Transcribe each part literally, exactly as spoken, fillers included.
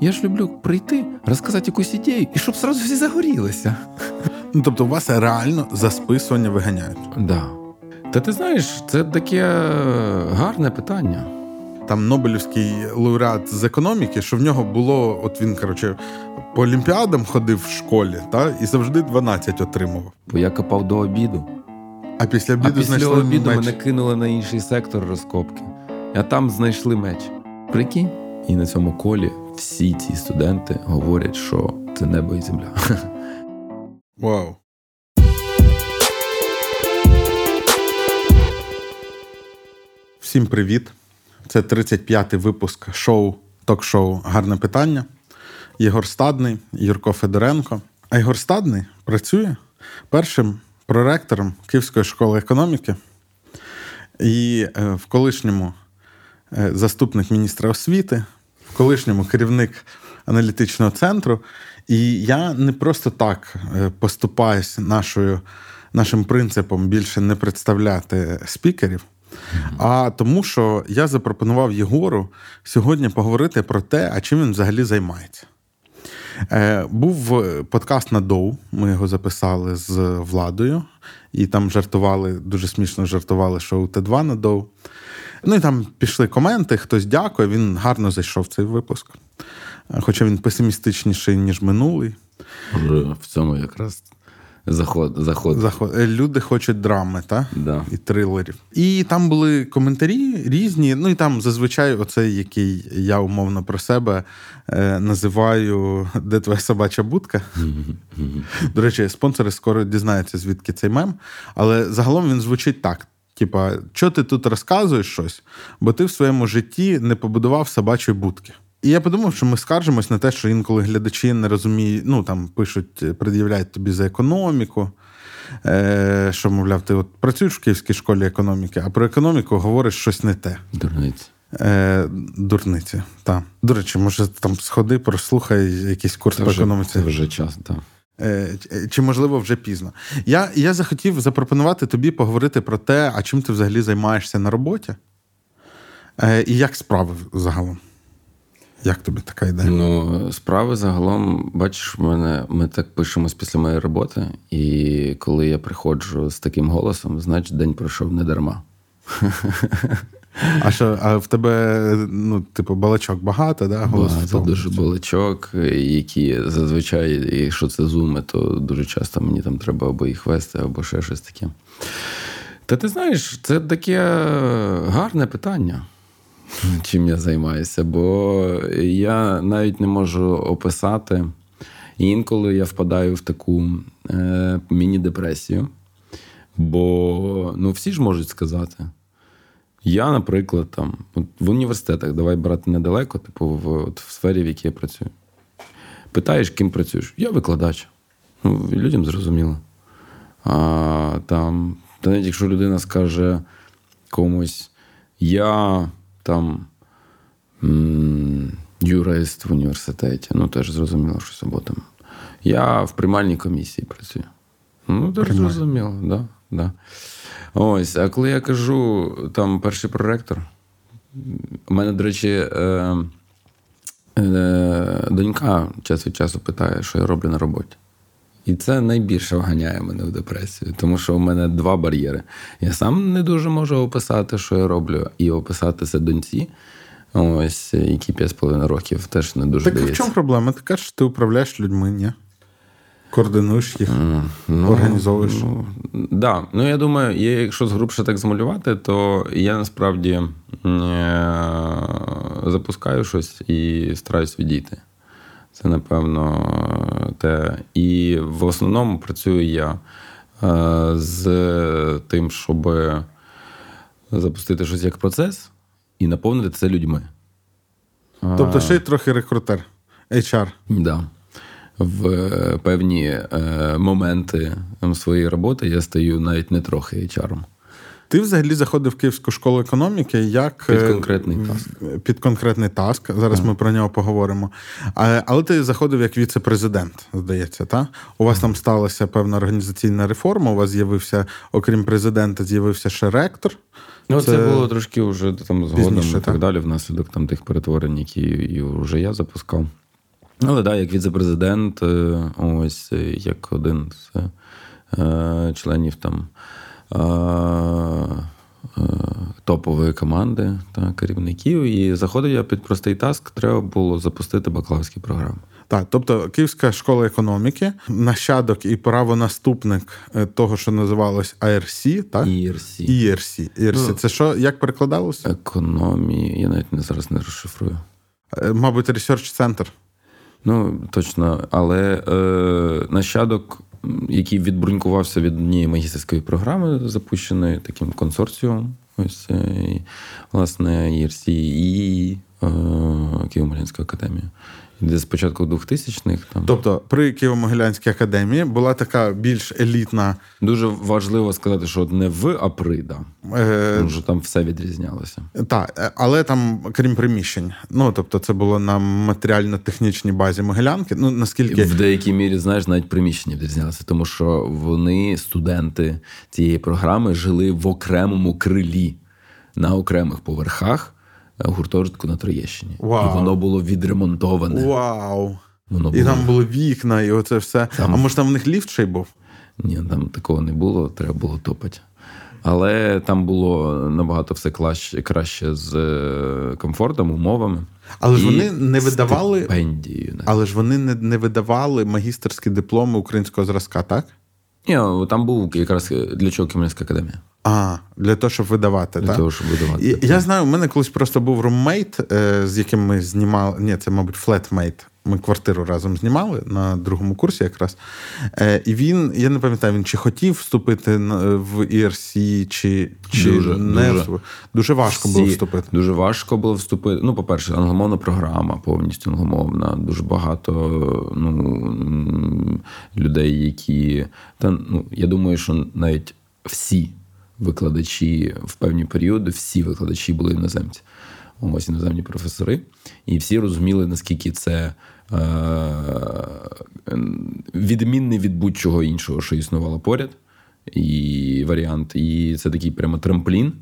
Я ж люблю прийти, розказати якусь ідею, і щоб сразу всі загорілися. Ну, тобто у вас реально за списування виганяють? Так. Да. Та ти знаєш, це таке гарне питання. Там Нобелівський лауреат з економіки, що в нього було, от він, коротше, по олімпіадам ходив в школі, та, і завжди дванадцять отримував. Бо я копав до обіду. А після обіду, а після знайшли обіду меч. Мене кинули на інший сектор розкопки. А там знайшли меч. Прикинь? І на цьому колі всі ці студенти говорять, що це небо і земля. Вау. Wow. Всім привіт. Це тридцять п'ятий випуск шоу, ток-шоу «Гарне питання». Єгор Стадний, Юрко Федоренко. А Єгор Стадний працює першим проректором Київської школи економіки і в колишньому заступник міністра освіти, в колишньому керівник аналітичного центру. І я не просто так поступаюсь нашою, нашим принципом більше не представляти спікерів, а тому, що я запропонував Єгору сьогодні поговорити про те, а чим він взагалі займається. Був подкаст на Доу, ми його записали з Владою, і там жартували, дуже смішно жартували, що у Т два на Доу. Ну і там пішли коменти, хтось дякує, він гарно зайшов цей випуск. Хоча він песимістичніший, ніж минулий. В цьому якраз... Заход, заход. Заход. Люди хочуть драми, та? Да. І трилерів. І там були коментарі різні, ну і там зазвичай оцей, який я умовно про себе е, називаю «Де твоя собача будка?». До речі, спонсори скоро дізнаються, звідки цей мем, але загалом він звучить так. Типа, що ти тут розказуєш щось, бо ти в своєму житті не побудував собачої будки. І я подумав, що ми скаржимось на те, що інколи глядачі не розуміють, ну, там, пишуть, пред'являють тобі за економіку, е- що, мовляв, ти от працюєш в Київській школі економіки, а про економіку говориш щось не те. Дурниці. Е- дурниці, так. До речі, може, там, сходи, прослухай якийсь курс це по вже, економіці. Це вже час, так. Е- чи, можливо, вже пізно. Я, я захотів запропонувати тобі поговорити про те, а чим ти взагалі займаєшся на роботі, е- і як справи загалом. Як тобі така ідея? Ну, справи загалом, бачиш, мене, ми так пишемось після моєї роботи, і коли я приходжу з таким голосом, значить, день пройшов не дарма. А що, а в тебе, ну, типу, балачок багато, да? Голос багато, дуже балачок, які зазвичай, якщо це зуми, то дуже часто мені там треба або їх вести, або ще щось таке. Та ти знаєш, це таке гарне питання. Чим я займаюся, бо я навіть не можу описати. І інколи я впадаю в таку е, міні-депресію, бо ну, всі ж можуть сказати. Я, наприклад, там, от в університетах, давай брати недалеко, типу в, от, в сфері, в якій я працюю. Питаєш, ким працюєш? Я викладач. Ну, людям зрозуміло. А, там, та навіть якщо людина скаже комусь, я... Там юрист в університеті. Ну, теж зрозуміло, що суботом. Я в приймальній комісії працюю. Ну, теж Приймай. Зрозуміло, так. Да, да. Ось, а коли я кажу, там, перший проректор, у мене, до речі, е, е, донька час від часу питає, що я роблю на роботі. І це найбільше вганяє мене в депресію, тому що у мене два бар'єри. Я сам не дуже можу описати, що я роблю, і описати це доньці, ось, які п'ять з половиною років теж не дуже так дається. Так в чому проблема? Ти кажеш, що ти управляєш людьми, ні? Координуєш їх, ну, організовуєш. Ну, да. Ну, я думаю, я, якщо згрубше так змалювати, то я насправді запускаю щось і стараюсь відійти. Це, напевно, те. І в основному працюю я з тим, щоб запустити щось як процес і наповнити це людьми. Тобто ще й трохи рекрутер, ейч ар. Да. В певні моменти своєї роботи я стаю навіть не трохи ейч ар-ом. Ти взагалі заходив в Київську школу економіки як... Під конкретний таск. Під конкретний таск. Зараз так. Ми про нього поговоримо. Але ти заходив як віце-президент, здається, так? У вас там сталася певна організаційна реформа, у вас з'явився, окрім президента, з'явився ще ректор. Ну, це, це було трошки вже там згодом пізніше, і так, так далі, внаслідок там тих перетворень, які і вже я запускав. Але так, як віцепрезидент, ось як один з е, членів там е, е, топової команди та керівників, і заходив я під простий таск, треба було запустити бакалаврські програми. Так, тобто Київська школа економіки, нащадок і правонаступник того, що називалось і і ер сі, так? і і ер сі. і і ер сі. і і ер сі. Це що, як перекладалося? Економія, я навіть не зараз не розшифрую. Мабуть, ресерч-центр. Ну, точно, але е, нащадок, який відбрунькувався від однієї магістерської програми, запущеної таким консорціумом, ось, і, власне, і і ер сі і е, Києво-Могилянська академія. Де з початку двохтисячних. Там. Тобто при Києво-Могилянській академії була така більш елітна... Дуже важливо сказати, що не в, а при, да. Е... Тому що там все відрізнялося. Так, але там, крім приміщень, ну, тобто це було на матеріально-технічній базі Могилянки, ну, наскільки... В деякій мірі, знаєш, навіть приміщення відрізнялося, тому що вони, студенти цієї програми, жили в окремому крилі, на окремих поверхах, гуртожитку на Троєщині. Вау. І воно було відремонтоване. Вау! Воно і було... там були вікна, і оце все. Там... А може там в них ліфт ще й був? Ні, там такого не було, треба було топати. Але там було набагато все краще з комфортом, умовами. Але ж вони не видавали... Стипендію. Але ж вони не, не видавали магістерські дипломи українського зразка, так? Ні, там був якраз для чого Київська академія. А, для того, щоб видавати, для так? Для того, щоб видавати. І, я знаю, у мене колись просто був руммейт, з яким ми знімали, ні, це, мабуть, флетмейт. Ми квартиру разом знімали на другому курсі якраз. І він, я не пам'ятаю, він чи хотів вступити в і і ер сі, чи, чи дуже, не дуже. Дуже важко Всі, було вступити. Дуже важко було вступити. Ну, по-перше, англомовна програма, повністю англомовна. Дуже багато ну, людей, які... Та, ну, я думаю, що навіть всі викладачі в певні періоди, всі викладачі були іноземці. Ось іноземні професори. І всі розуміли, наскільки це е- відмінний від будь-чого іншого, що існувало поряд. І варіант. І це такий прямо трамплін.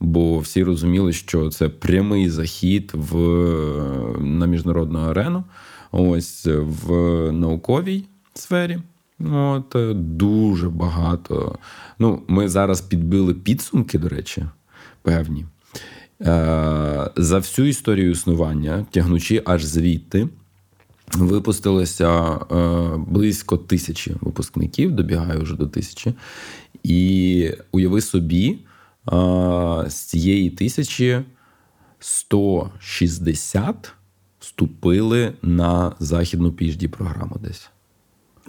Бо всі розуміли, що це прямий захід в, на міжнародну арену. Ось в науковій сфері. От, дуже багато. Ну, ми зараз підбили підсумки, до речі, певні. За всю історію існування, тягнучи аж звідти, випустилося близько тисячі випускників, добігає вже до тисячі. І уяви собі, з цієї тисячі сто шістдесят вступили на західну пі ейч ді програму десь.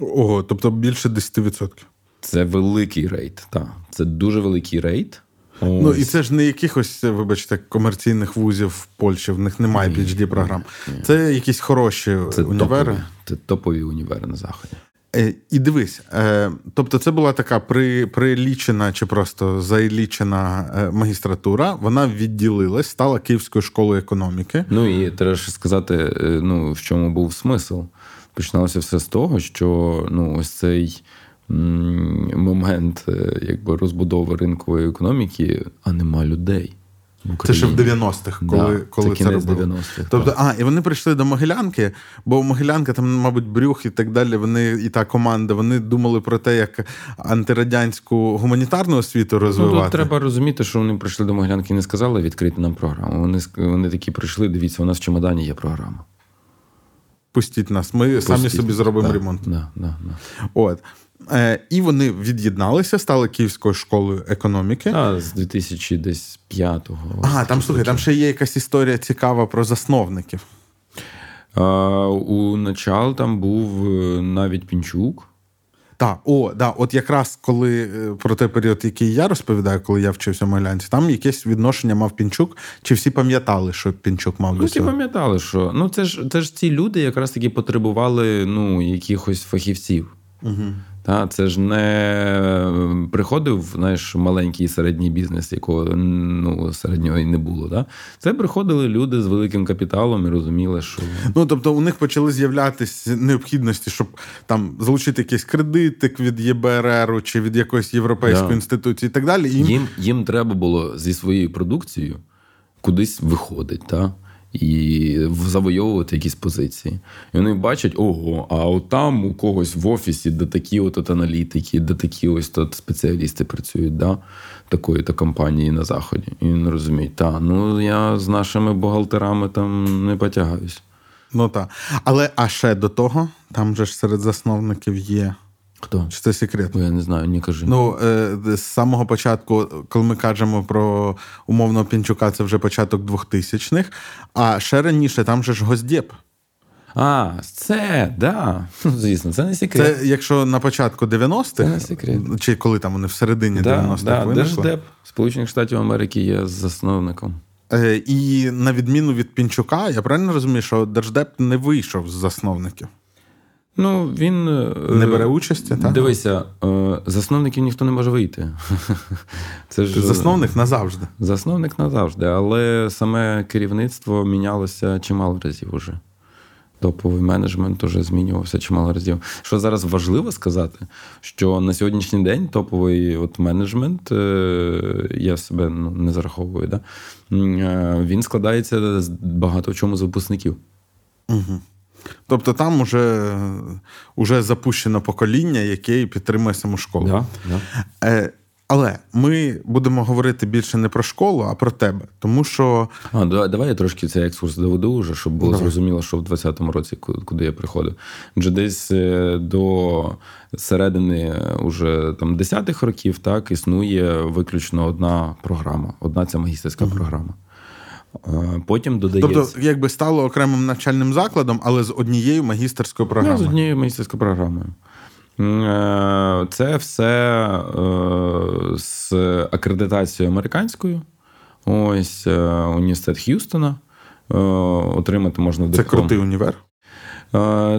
Ого, тобто більше десять відсотків. Це великий рейт, так. Це дуже великий рейт. Ось. Ну, і це ж не якихось, вибачте, комерційних вузів в Польщі, в них немає пі ейч ді-програм. Це якісь хороші це універи. Топові, це топові універи на Заході. Е, і дивись, е, тобто це була така при, прилічена чи просто залічена е, магістратура, вона відділилась, стала Київською школою економіки. Ну, і треба ж сказати, е, ну, в чому був смисл. Починалося все з того, що, ну, ось цей... момент якби розбудови ринкової економіки, а нема людей. Це ще в дев'яностих, коли, да, коли це, це робили. Тобто, так. А, і вони прийшли до Могилянки, бо Могилянка, там, мабуть, Брюх і так далі, вони, і та команда, вони думали про те, як антирадянську гуманітарну освіту розвивати. Ну, тут треба розуміти, що вони прийшли до Могилянки і не сказали відкрити нам програму. Вони, вони такі прийшли, дивіться, у нас в чемодані є програма. Пустіть нас, ми Пустіть. самі собі зробимо да, ремонт. Да, да, да. От. І вони від'єдналися, стали Київською школою економіки. А, з дві тисячі п'ятого. А, там, слухай, там ще є якась історія цікава про засновників. А, у начал там був навіть Пінчук. Так, о, да, от якраз коли про той період, який я розповідаю, коли я вчився в Могилянці, там якесь відношення мав Пінчук, чи всі пам'ятали, що Пінчук мав ну, до цього? Ну, всі пам'ятали, що. Ну, це ж, це ж ці люди якраз таки потребували, ну, якихось фахівців. Угу. Та, це ж не приходив, знаєш, маленький і середній бізнес, якого ну, середнього і не було. Та? Це приходили люди з великим капіталом і розуміли, що... Ну, тобто у них почали з'являтись необхідності, щоб там залучити якийсь кредитик від ЄБРРу чи від якоїсь європейської да. інституції і так далі. І... Їм, їм треба було зі своєю продукцією кудись виходити, так? і завойовувати якісь позиції. І вони бачать, ого, а от там у когось в офісі де такі от аналітики, де такі ось тут спеціалісти працюють, да, такої-то компанії на Заході. І вони розуміють, та, ну я з нашими бухгалтерами там не потягаюсь. Ну так. Але, а ще до того, там же ж серед засновників є... Хто? Чи це секрет? Я не знаю, не кажи. Ну, з самого початку, коли ми кажемо про умовного Пінчука, це вже початок двохтисячних, а ще раніше там же ж Госдеп. А, це, да. Звісно, це не секрет. Це якщо на початку дев'яностих, чи коли там вони всередині да, дев'яностих да, винайшли. Держдеп Сполучених Штатів Америки є засновником. І на відміну від Пінчука, я правильно розумію, що Держдеп не вийшов з засновників? Ну, він... Не бере участі, так? Дивися, засновників ніхто не може вийти. Це ж... Засновник назавжди. Засновник назавжди, але саме керівництво мінялося чимало разів уже. Топовий менеджмент уже змінювався чимало разів. Що зараз важливо сказати, що на сьогоднішній день топовий от менеджмент, я себе ну, не зараховую, да? Він складається з багато в чому з випускників. Угу. Тобто там уже, уже запущено покоління, яке підтримує саму школу. Да, да. Але ми будемо говорити більше не про школу, а про тебе. Тому що... А, давай я трошки цей екскурс доведу вже, щоб було давай. Зрозуміло, що в двадцятому році, куди я приходив. Вже десь до середини уже там десятих років так, існує виключно одна програма. Одна ця магістерська угу. програма. Потім додається. Тобто, якби стало окремим навчальним закладом, але з однією магістерською програмою. Не, з однією магістерською програмою. Це все з акредитацією американською. Ось університет Х'юстона. Отримати можна диплом. Це крутий універ?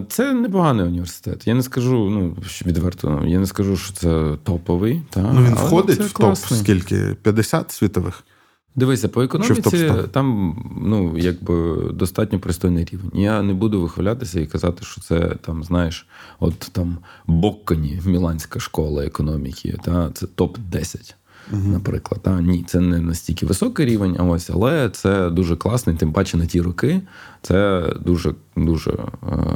Це непоганий університет. Я не скажу, ну, відверто, я не скажу, що це топовий. Та, ну, він входить в топ скільки? п'ятдесят світових? Дивися, по економіці там, ну, якби достатньо пристойний рівень. Я не буду вихвалятися і казати, що це там, знаєш, от там Боккані, Міланська школа економіки, та це топ десять, угу. наприклад. Та ні, це не настільки високий рівень, а ось, але це дуже класний, тим паче на ті роки це дуже, дуже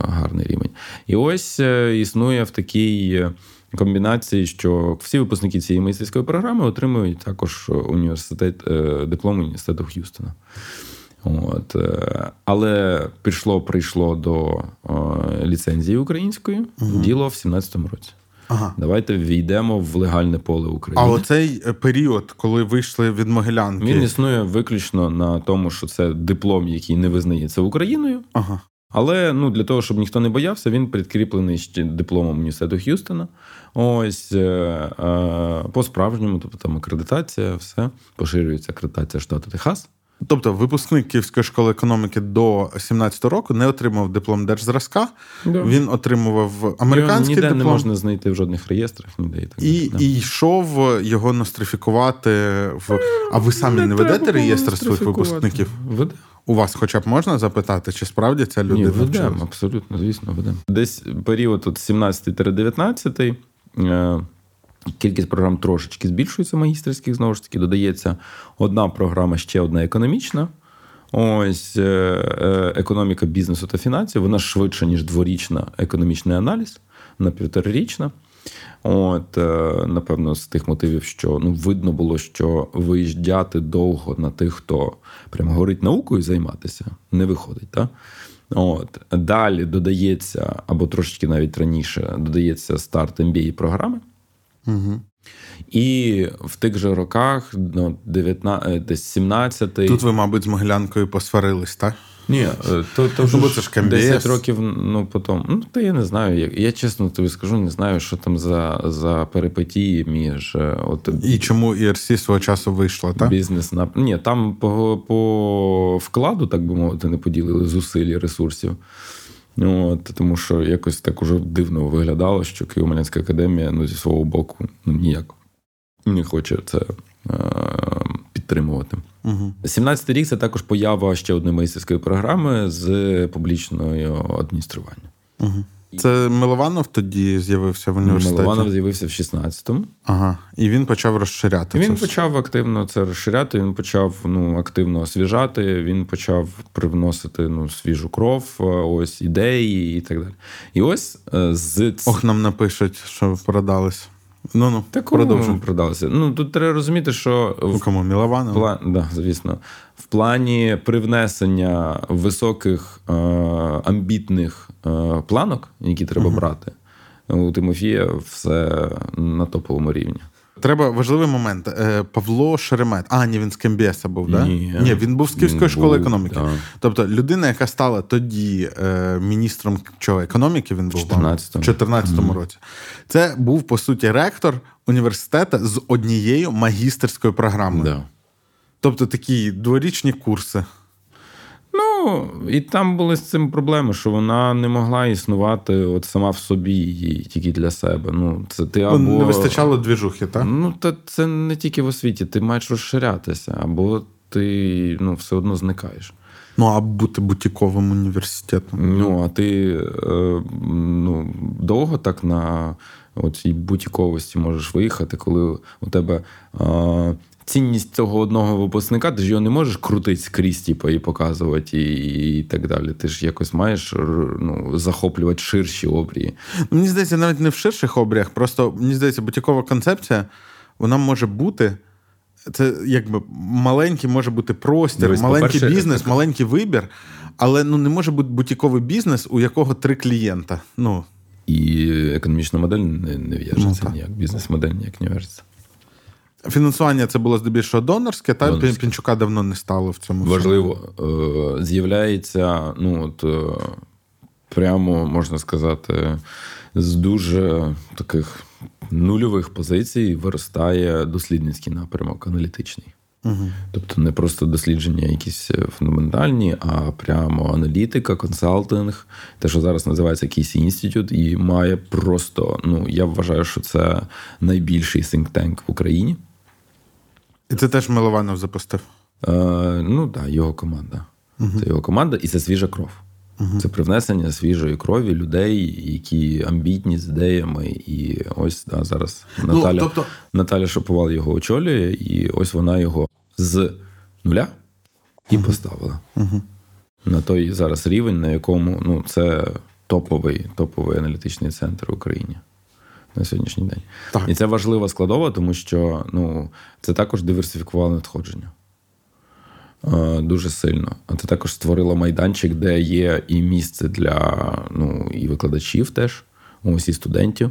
гарний рівень. І ось існує в такій комбінації, що всі випускники цієї магістерської програми отримують також університет, диплом університету Х'юстона. От. Але пішло, прийшло до ліцензії української, угу. діло в сімнадцятому році. Ага. Давайте війдемо в легальне поле України. А оцей період, коли вийшли від Могилянки... Він існує виключно на тому, що це диплом, який не визнається Україною. Ага. Але ну, для того, щоб ніхто не боявся, він підкріплений ще дипломом університету Х'юстона. Ось по-справжньому, тобто там акредитація, все, поширюється акредитація штату Техас. Тобто випускник Київської школи економіки до сімнадцятого року не отримав диплом держзразка, да. він отримував американський його ніде диплом. Ніде не можна знайти в жодних реєстрах, ніде і так далі. І, да. і йшов його нострифікувати в... А ви самі не, не ведете реєстр своїх випускників? Веде. У вас хоча б можна запитати, чи справді ця людина вчилась? Ні, ведемо, вчилась? Абсолютно, звісно, ведемо. Десь період от сімнадцятий-дев'ятнадцятий, кількість програм трошечки збільшується магістерських, знову ж таки, додається одна програма, ще одна економічна. Ось економіка бізнесу та фінансів, вона швидше, ніж дворічна економічний аналіз, на півторарічна. От, напевно, з тих мотивів, що ну, видно було, що виїжджати довго на тих, хто прямо горить наукою займатися, не виходить. Так? От. Далі додається, або трошечки навіть раніше, додається старт Ем Бі Ей-програми. Угу. І в тих же роках, ну, дев'ятнадцятий... Тут ви, мабуть, з Могилянкою посварились, так? Ні, то, то ну, вже ж десять років, ну, потім. Ну, то я не знаю, як. Я чесно тобі скажу, не знаю, що там за, за перипетії між... От, і чому І Ар Сі свого часу вийшла, так? Бізнес на... Ні, там по, по вкладу, так би мовити, не поділили зусиль ресурсів. От, тому що якось так уже дивно виглядало, що Києво-Могилянська академія, ну, зі свого боку, ну, ніяк не хоче це... підтримувати. Угу. сімнадцятий рік – це також поява ще одної магістерської програми з публічного адміністрування. Угу. Це Милованов тоді з'явився в університеті? Милованов з'явився в шістнадцятому. Ага. І він почав розширяти. Він це почав все. активно це розширяти, він почав ну, активно освіжати, він почав привносити ну, свіжу кров, ось ідеї і так далі. І ось з... Ох, нам напишуть, що продались. Ну-ну, так, продовжуємо. Продалися. Ну, тут треба розуміти, що... В... Кому? Милованов? Пла... Да, звісно. В плані привнесення високих е- амбітних е- планок, які треба uh-huh. брати, у Тимофія все на топовому рівні. Треба важливий момент. Павло Шеремет. А, ні, він з КМБС був, так? Ні. ні, він був з Київської школи був, економіки. Да. Тобто людина, яка стала тоді міністром чого, економіки, він був в чотирнадцятому році. Це був, по суті, ректор університету з однією магістерською програмою. Да. Тобто такі дворічні курси. Ну, і там були з цим проблеми, що вона не могла існувати от сама в собі її, тільки для себе. Ну, це ти або... Не вистачало двіжухи, так? Ну, та це не тільки в освіті. Ти маєш розширятися, або ти ну, все одно зникаєш. Ну, а бути бутіковим університетом. Ну, а ти е, ну, довго так на цій бутіковості можеш виїхати, коли у тебе... Е, Цінність цього одного випускника, ти ж його не можеш крутити скрізь, типу, і показувати, і, і так далі. Ти ж якось маєш ну, захоплювати ширші обрії. Мені здається, навіть не в ширших обріях, просто, мені здається, бутікова концепція, вона може бути, це якби маленький може бути простір, Дивись, маленький бізнес, так... маленький вибір, але ну, не може бути бутіковий бізнес, у якого три клієнта. Ну. І економічна модель не, не в'яжеться ну, ніяк, бізнес-модель ніяк не в'яжеться. Фінансування це було здебільшого донорське, та донорське. Пінчука давно не стало в цьому. Важливо. Всьому. З'являється, ну от прямо, можна сказати, з дуже таких нульових позицій виростає дослідницький напрямок, аналітичний. Угу. Тобто не просто дослідження якісь фундаментальні, а прямо аналітика, консалтинг, те, що зараз називається Кейсі Інститут, і має просто, ну, я вважаю, що це найбільший think-tank в Україні. І це теж Милованов запустив? Е, ну, так, да, його команда. Угу. Це його команда, і це свіжа кров. Угу. Це привнесення свіжої крові людей, які амбітні з ідеями. І ось да, зараз Наталя, ну, тобто... Наталя Шаповал його очолює, і ось вона його з нуля і угу. поставила. Угу. На той зараз рівень, на якому ну, це топовий, топовий аналітичний центр в Україні на сьогоднішній день. Так. І це важлива складова, тому що ну, це також диверсифікувало надходження. Дуже сильно. А це також створило майданчик, де є і місце для ну, і викладачів теж, ось і студентів.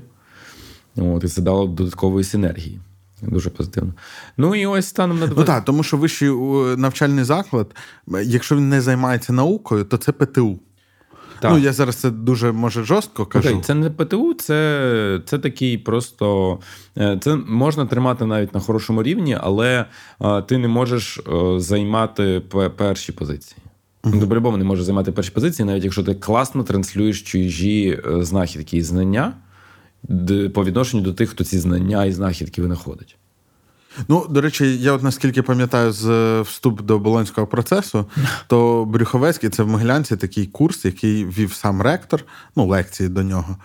От, і це дало додаткової синергії. Дуже позитивно. Ну і ось станом на двадцять... Ну так, тому що вищий навчальний заклад, якщо він не займається наукою, то це ПТУ. Так. Ну, я зараз це дуже, може, жорстко кажу. Окей, це не ПТУ, це, це такий просто... Це можна тримати навіть на хорошому рівні, але а, ти не можеш а, займати перші позиції. Uh-huh. Ти по-любому не можеш займати перші позиції, навіть якщо ти класно транслюєш чужі знахідки і знання по відношенню до тих, хто ці знання і знахідки винаходить. Ну, до речі, я от наскільки пам'ятаю з вступ до Болонського процесу, то Брюховецький – це в Могилянці такий курс, який вів сам ректор, ну, лекції до нього,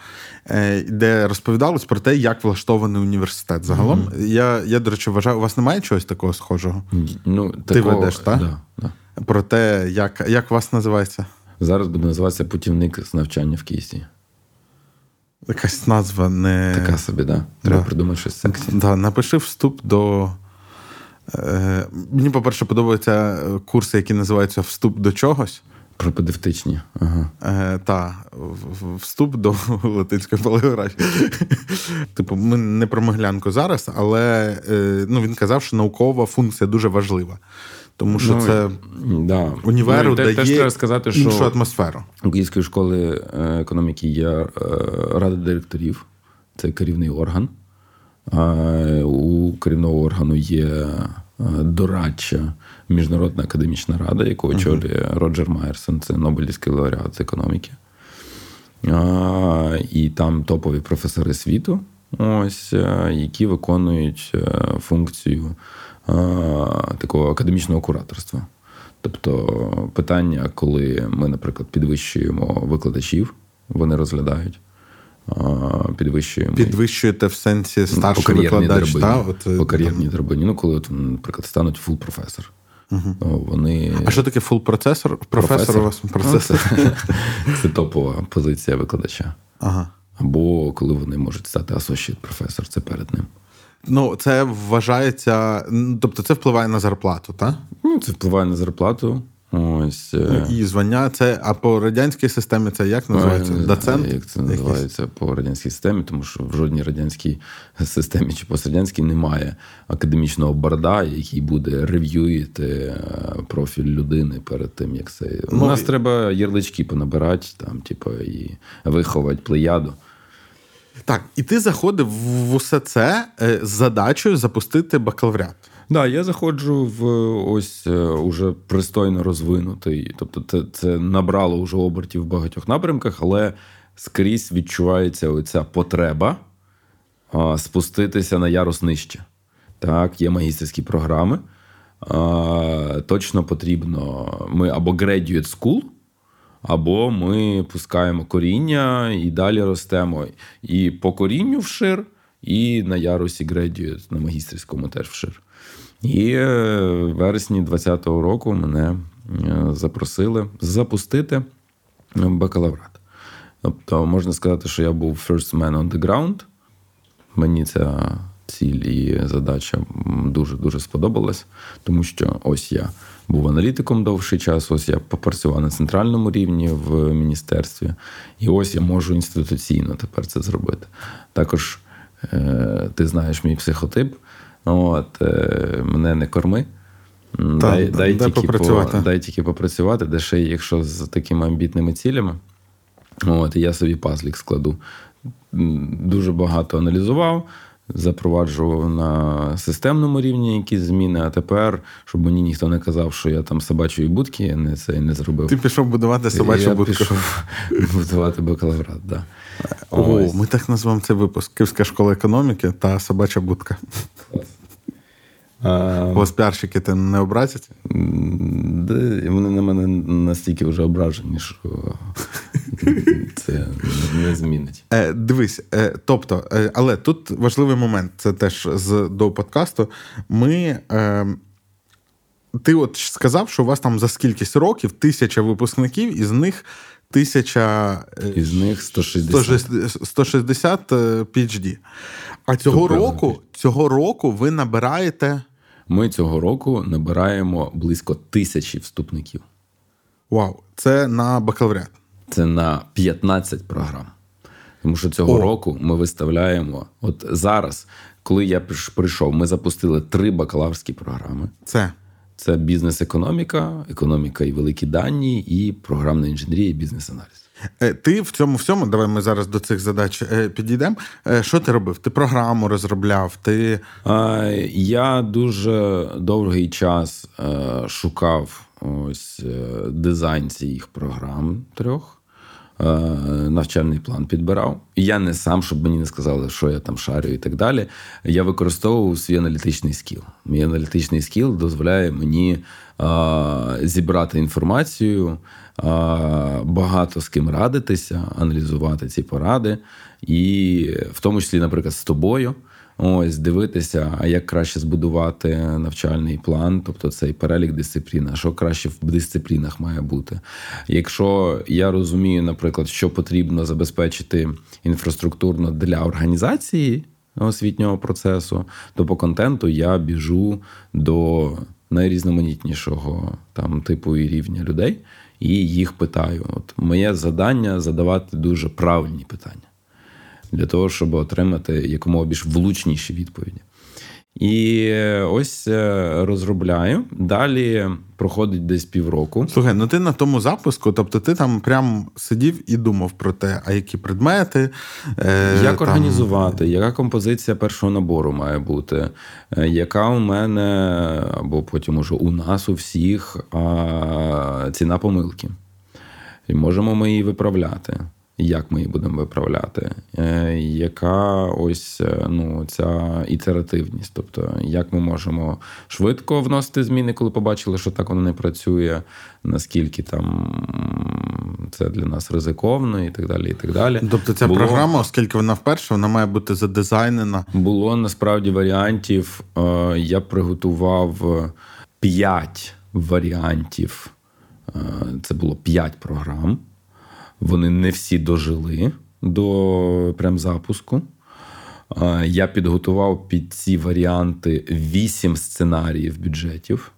де розповідалось про те, як влаштований університет. Загалом, mm-hmm. я, я, до речі, вважаю, у вас немає чогось такого схожого? Ну, Ти такого, ведеш, так? Да, да. Про те, як, як вас називається? Зараз буде називатися «Путівник з навчання в Київсі». Якась назва не... Така собі, да. Треба да. придумати щось сексі. Да. Напиши вступ до... Е... Мені, по-перше, подобаються курси, які називаються «Вступ до чогось». Пропедевтичні. Ага. Е, та. Вступ до латинської палеографії. Типу, ми не про Могилянку зараз, але е... ну, він казав, що наукова функція дуже важлива. Тому що ну, це да. універу ну, дає те, сказати, що іншу атмосферу. У Київської школи економіки є рада директорів, це керівний орган. У керівного органу є дорадча міжнародна академічна рада, яку очолює uh-huh. Роджер Майерсон, це Нобелівський лауреат з економіки. І там топові професори світу, ось, які виконують функцію такого академічного кураторства. Тобто питання, коли ми, наприклад, підвищуємо викладачів вони розглядають. Підвищуємо. Підвищуєте в сенсі старший викладач, так? По кар'єрній драбині. Ну, коли, наприклад, стануть фул-професор. Угу. Вони... А що таке фул-професор? Професор у вас процесор. Це, це топова позиція викладача. Ага. Або коли вони можуть стати асошіт-професор, це перед ним. Ну, це вважається... Тобто це впливає на зарплату, так? Ну, це впливає на зарплату. Ось. І звання це, а по радянській системі це як називається? Доцент? Як це називається якийсь? По радянській системі, тому що в жодній радянській системі чи пострадянській немає академічного борда, який буде рев'юїти профіль людини перед тим, як це... У ну, нас і... треба ярлички понабирати, там, типу, і виховати плеяду. Так, і ти заходив в усе це з задачею запустити бакалавріат. Да, я заходжу в ось уже пристойно розвинутий, тобто це, це набрало уже обертів в багатьох напрямках, але скрізь відчувається оця потреба а, спуститися на ярус нижче. Так, є магістерські програми, а, точно потрібно, ми або graduate school, або ми пускаємо коріння і далі ростемо і по корінню вшир, і на ярусі graduate, на магістерському теж вшир. І в вересні двадцятого року мене запросили запустити бакалаврат. Тобто, можна сказати, що я був first man on the ground. Мені ця ціль і задача дуже-дуже сподобалась, тому що ось я був аналітиком довший час, ось я попрацював на центральному рівні в міністерстві, і ось я можу інституційно тепер це зробити. Також ти знаєш мій психотип, от, мене не корми, так, дай, дай, дай, тільки попрацювати. По, дай тільки попрацювати, де ще якщо з такими амбітними цілями, от, я собі пазлік складу. Дуже багато аналізував, запроваджував на системному рівні якісь зміни, а тепер, щоб мені ніхто не казав, що я там собачої будки не, це не зробив. Ти пішов будувати собачу я будку. Я пішов будувати бакалаврат, так. Да. О, ми так назвемо цей випуск. Київська школа економіки та собача будка. У вас піарщики ти не образять? Вони на мене настільки вже ображені, що це не змінить. Е, дивись, е, тобто, е, але тут важливий момент, це теж з до подкасту. Ми... Е, ти от сказав, що у вас там за скількись років тисяча випускників, із них тисяча... Із них сто шістдесят. сто шістдесят пі ейч ді. А цього року, цього року ви набираєте... Ми цього року набираємо близько тисячі вступників. Вау. Це на бакалавріат. Це на п'ятнадцять програм. Тому що цього О. року ми виставляємо... От зараз, коли я прийшов, ми запустили три бакалаврські програми. Це... Це бізнес-економіка, економіка і великі дані, і програмна інженерія, і бізнес-аналіз. Ти в цьому всьому, давай ми зараз до цих задач підійдемо, що ти робив? Ти програму розробляв? Ти... Я дуже довгий час шукав ось дизайн цих програм трьох, навчальний план підбирав. І я не сам, щоб мені не сказали, що я там шарю і так далі. Я використовував свій аналітичний скіл. Мій аналітичний скіл дозволяє мені а, зібрати інформацію, а, багато з ким радитися, аналізувати ці поради. І в тому числі, наприклад, з тобою. Ось, дивитися, а як краще збудувати навчальний план, тобто цей перелік дисциплін, що краще в дисциплінах має бути. Якщо я розумію, наприклад, що потрібно забезпечити інфраструктурно для організації освітнього процесу, то по контенту я біжу до найрізноманітнішого там типу і рівня людей і їх питаю. От моє завдання – задавати дуже правильні питання. Для того, щоб отримати якомога більш влучніші відповіді. І ось розробляю. Далі проходить десь півроку. Слухай, ну ти на тому запуску, тобто ти там прям сидів і думав про те, а які предмети. Е, як там... організувати, яка композиція першого набору має бути, яка у мене, або потім уже у нас у всіх, а, ціна помилки. І можемо ми її виправляти. Як ми її будемо виправляти, е, яка ось ну, ця ітеративність, тобто як ми можемо швидко вносити зміни, коли побачили, що так воно не працює, наскільки там це для нас ризиковано і так далі, і так далі. Тобто ця було... програма, оскільки вона вперше, вона має бути задизайнена? Було, насправді, варіантів. Я приготував п'ять варіантів. Це було п'ять програм. Вони не всі дожили до прям запуску. Я підготував під ці варіанти вісім сценаріїв бюджетів.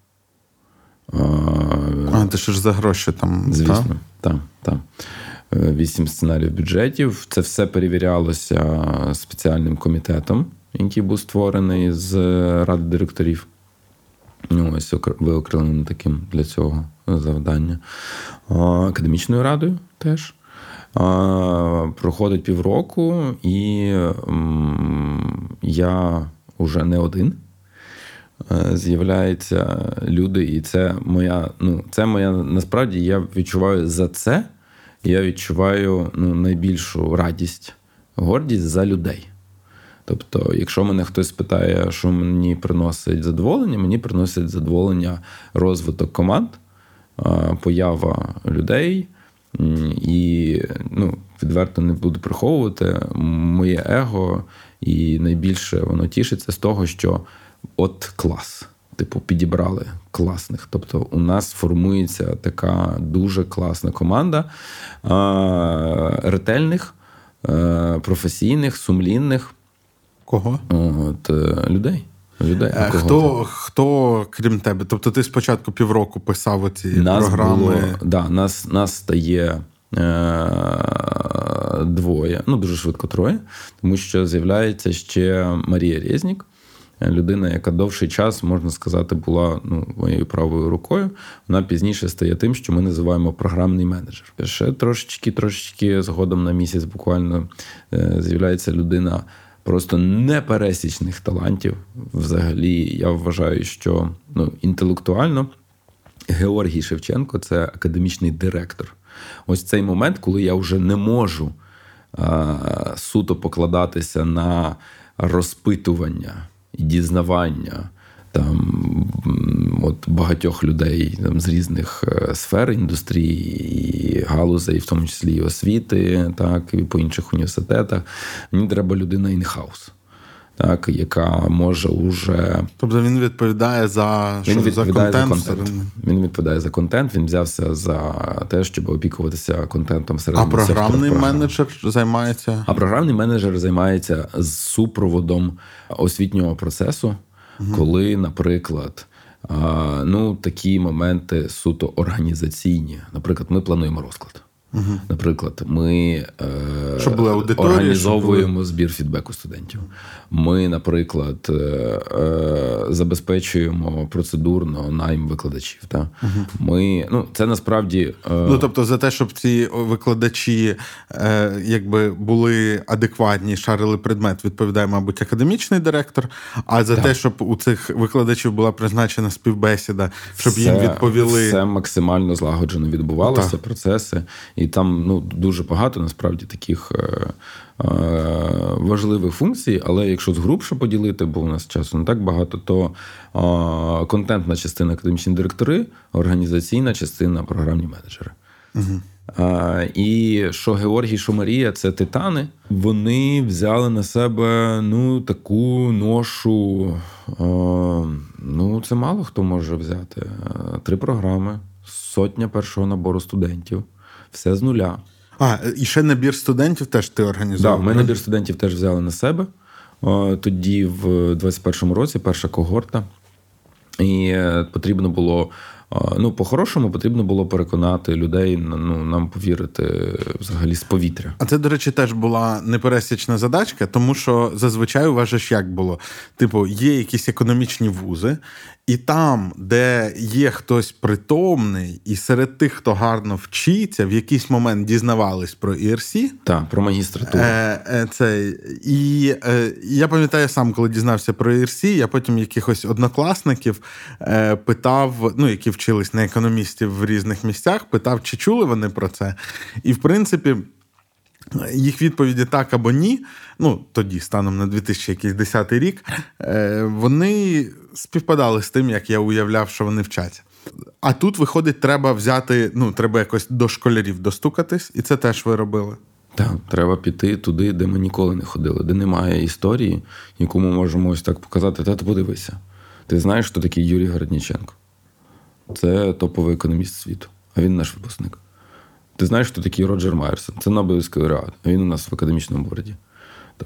А, ти що ж за гроші там? Звісно, так, так. Вісім сценаріїв бюджетів. Це все перевірялося спеціальним комітетом, який був створений з ради директорів. Ось виокремленим таким для цього завдання. Академічною радою теж. Проходить півроку, і я вже не один. З'являються люди, і це моя, ну, це моя, насправді, я відчуваю за це, я відчуваю ну, найбільшу радість, гордість за людей. Тобто, якщо мене хтось питає, що мені приносить задоволення, мені приносить задоволення розвиток команд, поява людей, і, ну, відверто не буду приховувати, моє его, і найбільше воно тішиться з того, що от клас. Типу, підібрали класних. Тобто, у нас формується така дуже класна команда е- ретельних, е- професійних, сумлінних. Кого? От, е- людей. Людей. Е- кого хто, хто, крім тебе? Тобто, ти спочатку півроку писав оці нас програми? Було, да, нас, нас стає е- двоє. Ну, дуже швидко троє. Тому що з'являється ще Марія Рєзнік. Людина, яка довший час, можна сказати, була ну, моєю правою рукою, вона пізніше стає тим, що ми називаємо програмний менеджер. Ще трошечки-трошечки згодом на місяць буквально з'являється людина просто непересічних талантів. Взагалі, я вважаю, що ну, інтелектуально Георгій Шевченко – це академічний директор. Ось цей момент, коли я вже не можу а, суто покладатися на розпитування, дізнавання там, от багатьох людей там, з різних сфер індустрії і галузей, в тому числі і освіти, так, і по інших університетах. Мені треба людина інхаус, так, яка може уже... Тобто він відповідає за, він що, відповідає за контент? За контент. Він відповідає за контент, він взявся за те, щоб опікуватися контентом всередині. А програмний менеджер займається? А програмний менеджер займається з супроводом освітнього процесу, угу. коли, наприклад, ну, такі моменти суто організаційні. Наприклад, ми плануємо розклад. Угу. Наприклад, ми е, організовуємо були... збір фідбеку студентів. Ми, наприклад, е, е, забезпечуємо процедурно найм викладачів. Та? Угу. Ми, ну, це насправді... Е... Ну, тобто за те, щоб ці викладачі е, якби були адекватні, шарили предмет, відповідає, мабуть, академічний директор, а за так. те, щоб у цих викладачів була призначена співбесіда, щоб все, їм відповіли... Все максимально злагоджено відбувалося, так. процеси. І там ну, дуже багато, насправді, таких е, е, важливих функцій, але якщо згрубше поділити, бо у нас часу не так багато, то е, контентна частина – академічні директори, організаційна частина – програмні менеджери. Угу. Е, і що Георгій, що Марія – це титани. Вони взяли на себе ну, таку ношу, е, ну це мало хто може взяти. Е, три програми, сотня першого набору студентів. Все з нуля. А, і ще набір студентів теж ти організував? Так, да, ми набір студентів теж взяли на себе. Тоді в двадцять першому році перша когорта. І потрібно було, ну, по-хорошому, потрібно було переконати людей, ну, нам повірити взагалі з повітря. А це, до речі, теж була непересічна задачка, тому що зазвичай у вас же ж як було? Типу, є якісь економічні вузи, і там, де є хтось притомний, і серед тих, хто гарно вчиться, в якийсь момент дізнавались про і ар сі. Так, про магістратуру. Е, це, і е, я пам'ятаю сам, коли дізнався про і ар сі, я потім якихось однокласників е, питав, ну, які вчились на економістів в різних місцях, питав, чи чули вони про це. І, в принципі, їх відповіді так або ні, ну, тоді, станом на дві тисячі десятий рік, вони співпадали з тим, як я уявляв, що вони вчаться. А тут, виходить, треба взяти, ну, треба якось до школярів достукатись, і це теж ви робили. Так, треба піти туди, де ми ніколи не ходили, де немає історії, яку ми можемо ось так показати. Та ти подивися. Ти знаєш, хто такий Юрій Гордніченко? Це топовий економіст світу, а він наш випускник. Ти знаєш, хто такий Роджер Майерсон? Це Нобелівський лауреат, а він у нас в академічному борді.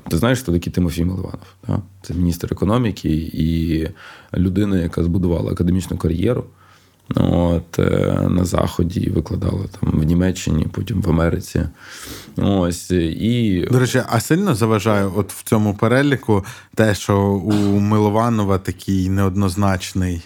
Ти знаєш, хто такий Тимофій Милованов? Це міністр економіки і людина, яка збудувала академічну кар'єру. От, на Заході викладала там в Німеччині, потім в Америці. Ось, і... До речі, а сильно заважає от в цьому переліку те, що у Милованова такий неоднозначний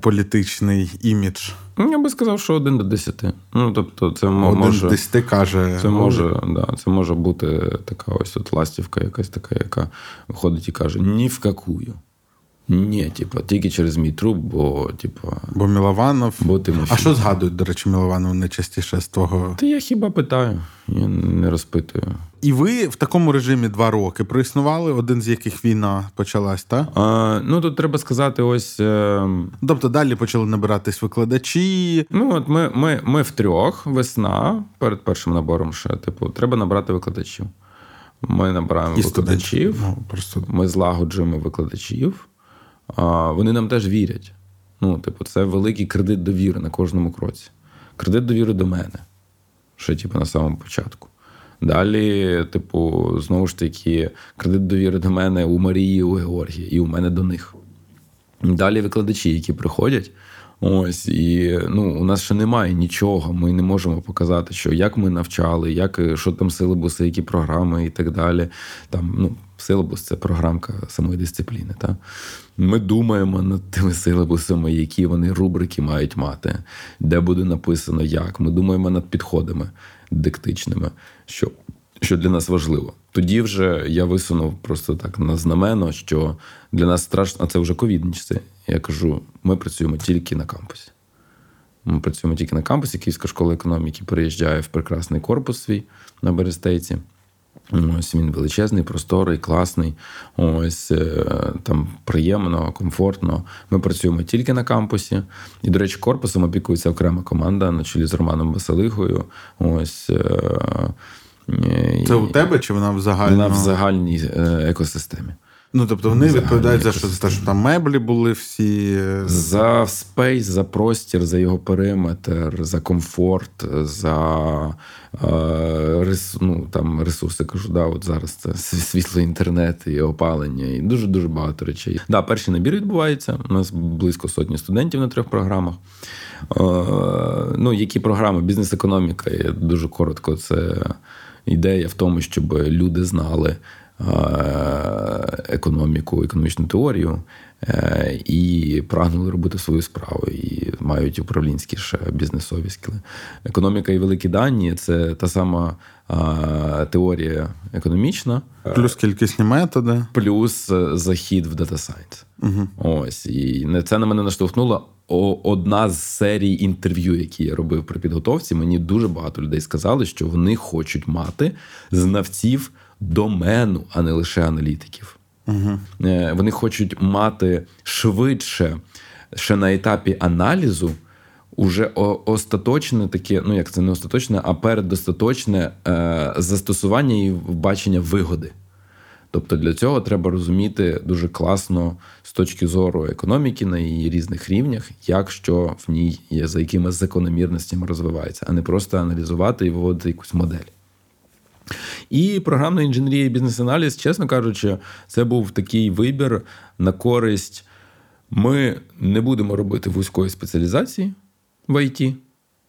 політичний імідж? Я би сказав, що один до десяти. Ну, тобто, це один може... десяти, каже. Це може, да, це може бути така ось от ластівка якась така, яка виходить і каже, ні в какую. Ні, типу, тільки через мій труп, бо, типу... Бо Милованов... Бо Тимофій. А що згадують, до речі, Милованов найчастіше з того? Та я хіба питаю, я не розпитую. І ви в такому режимі два роки проіснували, один з яких війна почалась, так? А, ну, тут треба сказати ось... Е... Тобто далі почали набиратись викладачі. Ну, от ми, ми, ми втрьох, весна, перед першим набором ще, типу, треба набрати викладачів. Ми набираємо і викладачів, ну, просто... ми злагоджуємо викладачів. А вони нам теж вірять. Ну, типу, це великий кредит довіри на кожному кроці. Кредит довіри до мене. Ще, типу, на самому початку. Далі, типу, знову ж таки, кредит довіри до мене у Марії, у Георгія. І у мене до них. Далі викладачі, які приходять. Ось, і, ну, у нас ще немає нічого. Ми не можемо показати, що як ми навчали, як, що там силабуси, які програми і так далі. Там, ну, силабус – це програмка самої дисципліни, так? Ми думаємо над тими силабусами, які вони рубрики мають мати, де буде написано як. Ми думаємо над підходами дидактичними, що, що для нас важливо. Тоді вже я висунув просто так на знамено, що для нас страшно, а це вже ковідні часи. Я кажу, ми працюємо тільки на кампусі. Ми працюємо тільки на кампусі. Київська школа економіки переїжджає в прекрасний корпус свій на Берестейці. Ось він величезний, просторий, класний. Ось там приємно, комфортно. Ми працюємо тільки на кампусі. І, до речі, корпусом опікується окрема команда на чолі з Романом Василигою. Ось. Це у тебе чи вона в загальній? Вона в загальній екосистемі. Ну, тобто вони загальні відповідають за що, за що там меблі були всі? За спейс, за простір, за його периметр, за комфорт, за е, рес, ну, там, ресурси, кажу, да, от зараз це світло, інтернет і опалення, і дуже-дуже багато речей. Да, перший набір відбувається, у нас близько сотні студентів на трьох програмах. Е, ну, які програми? Бізнес-економіка, я дуже коротко, це ідея в тому, щоб люди знали економіку, економічну теорію і прагнули робити свою справу, і мають управлінські ще бізнесові скіли. Економіка і великі дані – це та сама теорія економічна. Плюс кількісні методи. Плюс захід в Data Science. Угу. Ось. І це на мене наштовхнуло. Одна з серій інтерв'ю, які я робив при підготовці, мені дуже багато людей сказали, що вони хочуть мати знавців домену, а не лише аналітиків. Угу. Вони хочуть мати швидше, ще на етапі аналізу, уже остаточне таке, ну як це не остаточне, а передостаточне застосування і бачення вигоди. Тобто для цього треба розуміти дуже класно з точки зору економіки на її різних рівнях, як що в ній є, за якими закономірностями розвивається, а не просто аналізувати і виводити якусь модель. І програмна інженерія і бізнес-аналіз, чесно кажучи, це був такий вибір на користь. Ми не будемо робити вузької спеціалізації в ай ті.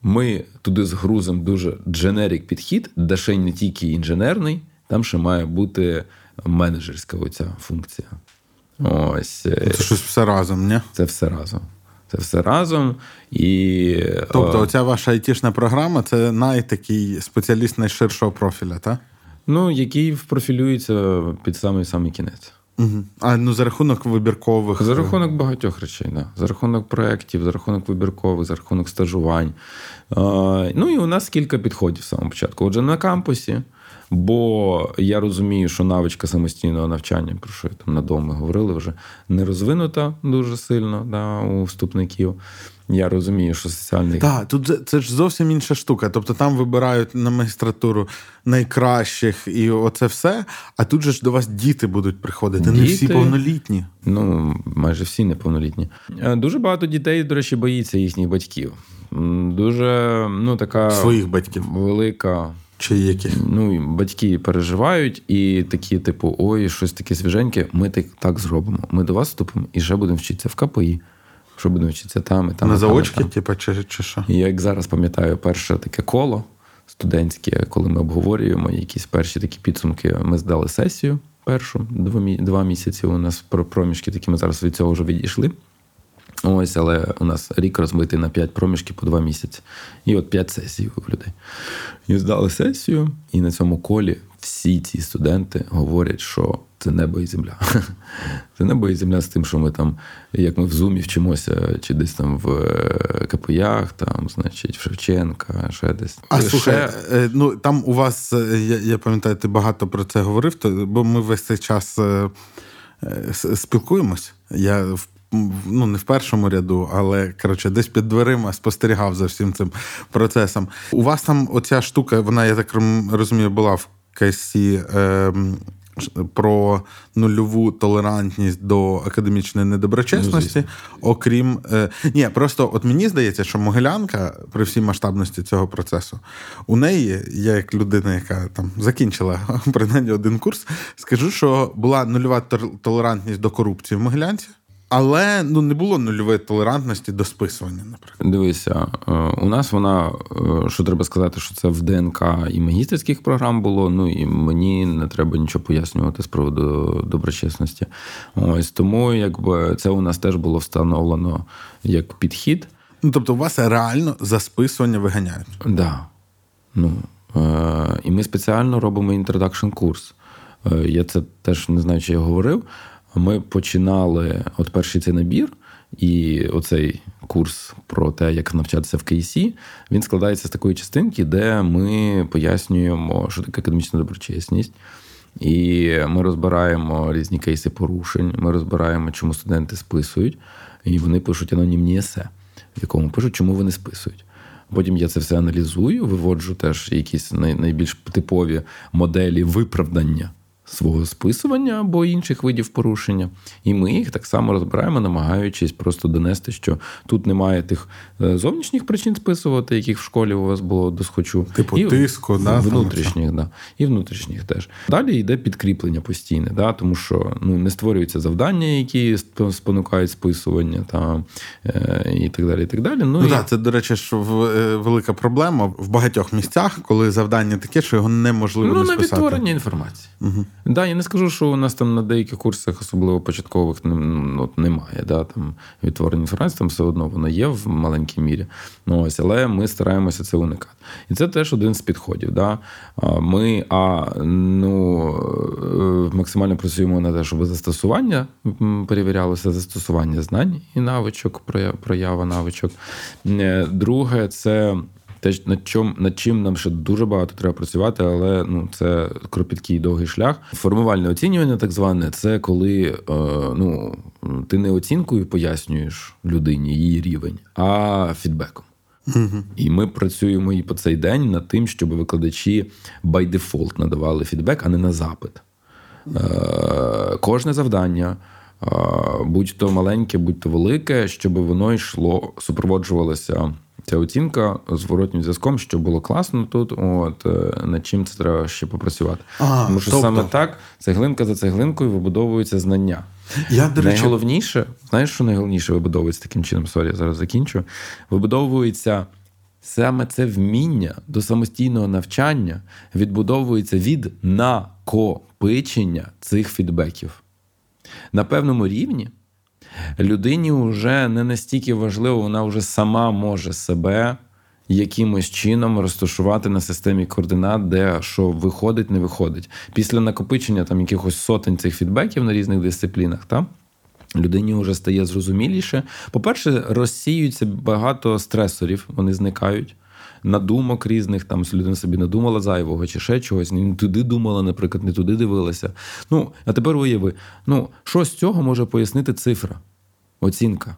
Ми туди згрузимо дуже дженерік підхід, де ще й не тільки інженерний, там ще має бути менеджерська оця функція. Ось. Це щось все разом, не? Це все разом. Це все разом. І... Тобто оця ваша айтішна програма – це найтакий спеціаліст найширшого профіля, так? Ну, який впрофілюється під самий-самий кінець. Угу. А ну за рахунок вибіркових? За рахунок багатьох речей, да. За рахунок проєктів, за рахунок вибіркових, за рахунок стажувань. Е, ну і у нас кілька підходів з самого початку. Отже, на кампусі Бо я розумію, що навичка самостійного навчання, про що там надовго ми говорили вже, не розвинута дуже сильно да, у вступників. Я розумію, що соціальний... Так, тут це ж зовсім інша штука. Тобто там вибирають на магістратуру найкращих і оце все, а тут же ж до вас діти будуть приходити, діти? Не всі повнолітні. Ну, майже всі неповнолітні. Дуже багато дітей, до речі, боїться їхніх батьків. Дуже, ну, така... Своїх батьків? Велика... Чи які? Ну, батьки переживають і такі, типу, ой, щось таке свіженьке, ми так, так зробимо. Ми до вас вступимо і ще будемо вчитися в КПІ. Що будемо вчитися там і там. На заочки, типу, чи, чи що? Я, як зараз пам'ятаю, перше таке коло студентське, коли ми обговорюємо якісь перші такі підсумки, ми здали сесію першу, два місяці у нас проміжки такі, ми зараз від цього вже відійшли. Ось, але у нас рік розбитий на п'ять проміжків по два місяці. І от п'ять сесій у людей. І здали сесію, і на цьому колі всі ці студенти говорять, що це небо і земля. Це небо і земля з тим, що ми там, як ми в Зумі вчимося, чи десь там в КПІях, там, значить, в Шевченка, ще десь. А ще... слухай, ну там у вас, я, я пам'ятаю, ти багато про це говорив, то, бо ми весь цей час спілкуємось. Я в ну, не в першому ряду, але, коротше, десь під дверима спостерігав за всім цим процесом. У вас там оця штука, вона, я так розумію, була в кейсі е, про нульову толерантність до академічної недоброчесності, ну, окрім... Е, ні, просто от мені здається, що Могилянка, при всій масштабності цього процесу, у неї, я як людина, яка там закінчила принаймні один курс, скажу, що була нульова толерантність до корупції в Могилянці. Але ну не було нульової толерантності до списування, наприклад. Дивися, у нас вона, що треба сказати, що це в ДНК і магістерських програм було, ну і мені не треба нічого пояснювати з приводу доброчесності. Ось тому, якби це у нас теж було встановлено як підхід. Ну тобто, у вас реально за списування виганяють? Так. Да. Ну е- і ми спеціально робимо інтродакшн-курс. Е- я це теж не знаю, чи я говорив. Ми починали, от перший цей набір, і оцей курс про те, як навчатися в КІСІ, він складається з такої частинки, де ми пояснюємо, що таке академічна доброчесність, і ми розбираємо різні кейси порушень, ми розбираємо, чому студенти списують, і вони пишуть анонімні есе, в якому пишуть, чому вони списують. Потім я це все аналізую, виводжу теж якісь найбільш типові моделі виправдання свого списування або інших видів порушення. І ми їх так само розбираємо, намагаючись просто донести, що тут немає тих зовнішніх причин списувати, яких в школі у вас було досхочу. Типу і тиску, да? Внутрішніх, да. І внутрішніх теж. Далі йде підкріплення постійне, да? Тому що ну, не створюються завдання, які спонукають списування та, і так далі, і так далі. Ну, ну і... так, це, до речі, що велика проблема в багатьох місцях, коли завдання таке, що його неможливо ну, не списати. Ну, на відтворення інформації. Угу. Да, я не скажу, що у нас там на деяких курсах, особливо початкових, ну, немає, да, там відтворення інформації, там все одно воно є в маленькій мірі. Ну, ось, але ми стараємося це уникати. І це теж один з підходів. Да. Ми а, ну, максимально працюємо на те, щоб застосування перевірялося, застосування знань і навичок, проява навичок. Друге, це... Теж над чим, над чим нам ще дуже багато треба працювати, але ну, це кропіткий і довгий шлях. Формувальне оцінювання, так зване, це коли е, ну, ти не оцінкою пояснюєш людині її рівень, а фідбеком. Угу. І ми працюємо і по цей день над тим, щоб викладачі by default надавали фідбек, а не на запит. Е, кожне завдання, е, будь-то маленьке, будь-то велике, щоб воно йшло, супроводжувалося ця оцінка зворотнім зв'язком, що було класно тут, от над чим це треба ще попрацювати. А, тому що тобто... саме так цеглинка за цеглинкою вибудовуються знання. Я, до речі... Найголовніше, знаєш, що найголовніше вибудовується таким чином? Сорі, я зараз закінчу. Вибудовується саме це вміння до самостійного навчання, відбудовується від накопичення цих фідбеків. На певному рівні людині вже не настільки важливо, вона вже сама може себе якимось чином розташувати на системі координат, де що виходить, не виходить. Після накопичення там якихось сотень цих фідбеків на різних дисциплінах, та, людині вже стає зрозуміліше. По-перше, розсіюються багато стресорів, вони зникають. надумок різних, там людина собі надумала зайвого чи ще чогось, не туди думала, наприклад, не туди дивилася. Ну, а тепер уяви, ну, що з цього може пояснити цифра, оцінка?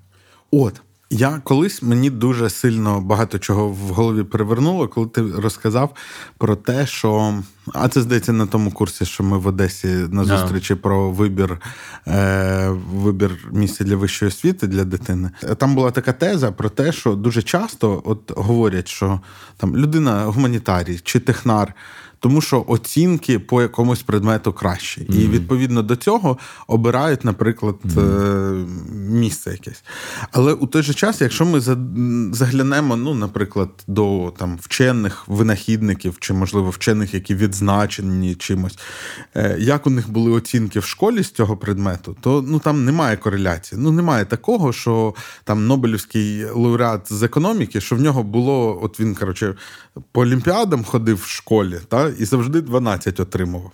От, я колись, мені дуже сильно багато чого в голові перевернуло, коли ти розказав про те, що... А це, здається, на тому курсі, що ми в Одесі на зустрічі yeah. про вибір, е, вибір місця для вищої освіти для дитини. Там була така теза про те, що дуже часто от говорять, що там людина гуманітарій чи технар, тому що оцінки по якомусь предмету краще. Mm-hmm. І відповідно до цього обирають, наприклад, mm-hmm. місце якесь. Але у той же час, якщо ми заглянемо, ну, наприклад, до там, вчених винахідників, чи, можливо, вчених, які відзначені чимось, як у них були оцінки в школі з цього предмету, то ну, там немає кореляції. Ну, немає такого, що там Нобелівський лауреат з економіки, що в нього було, от він, коротше, по олімпіадам ходив в школі, так? І завжди дванадцять отримував.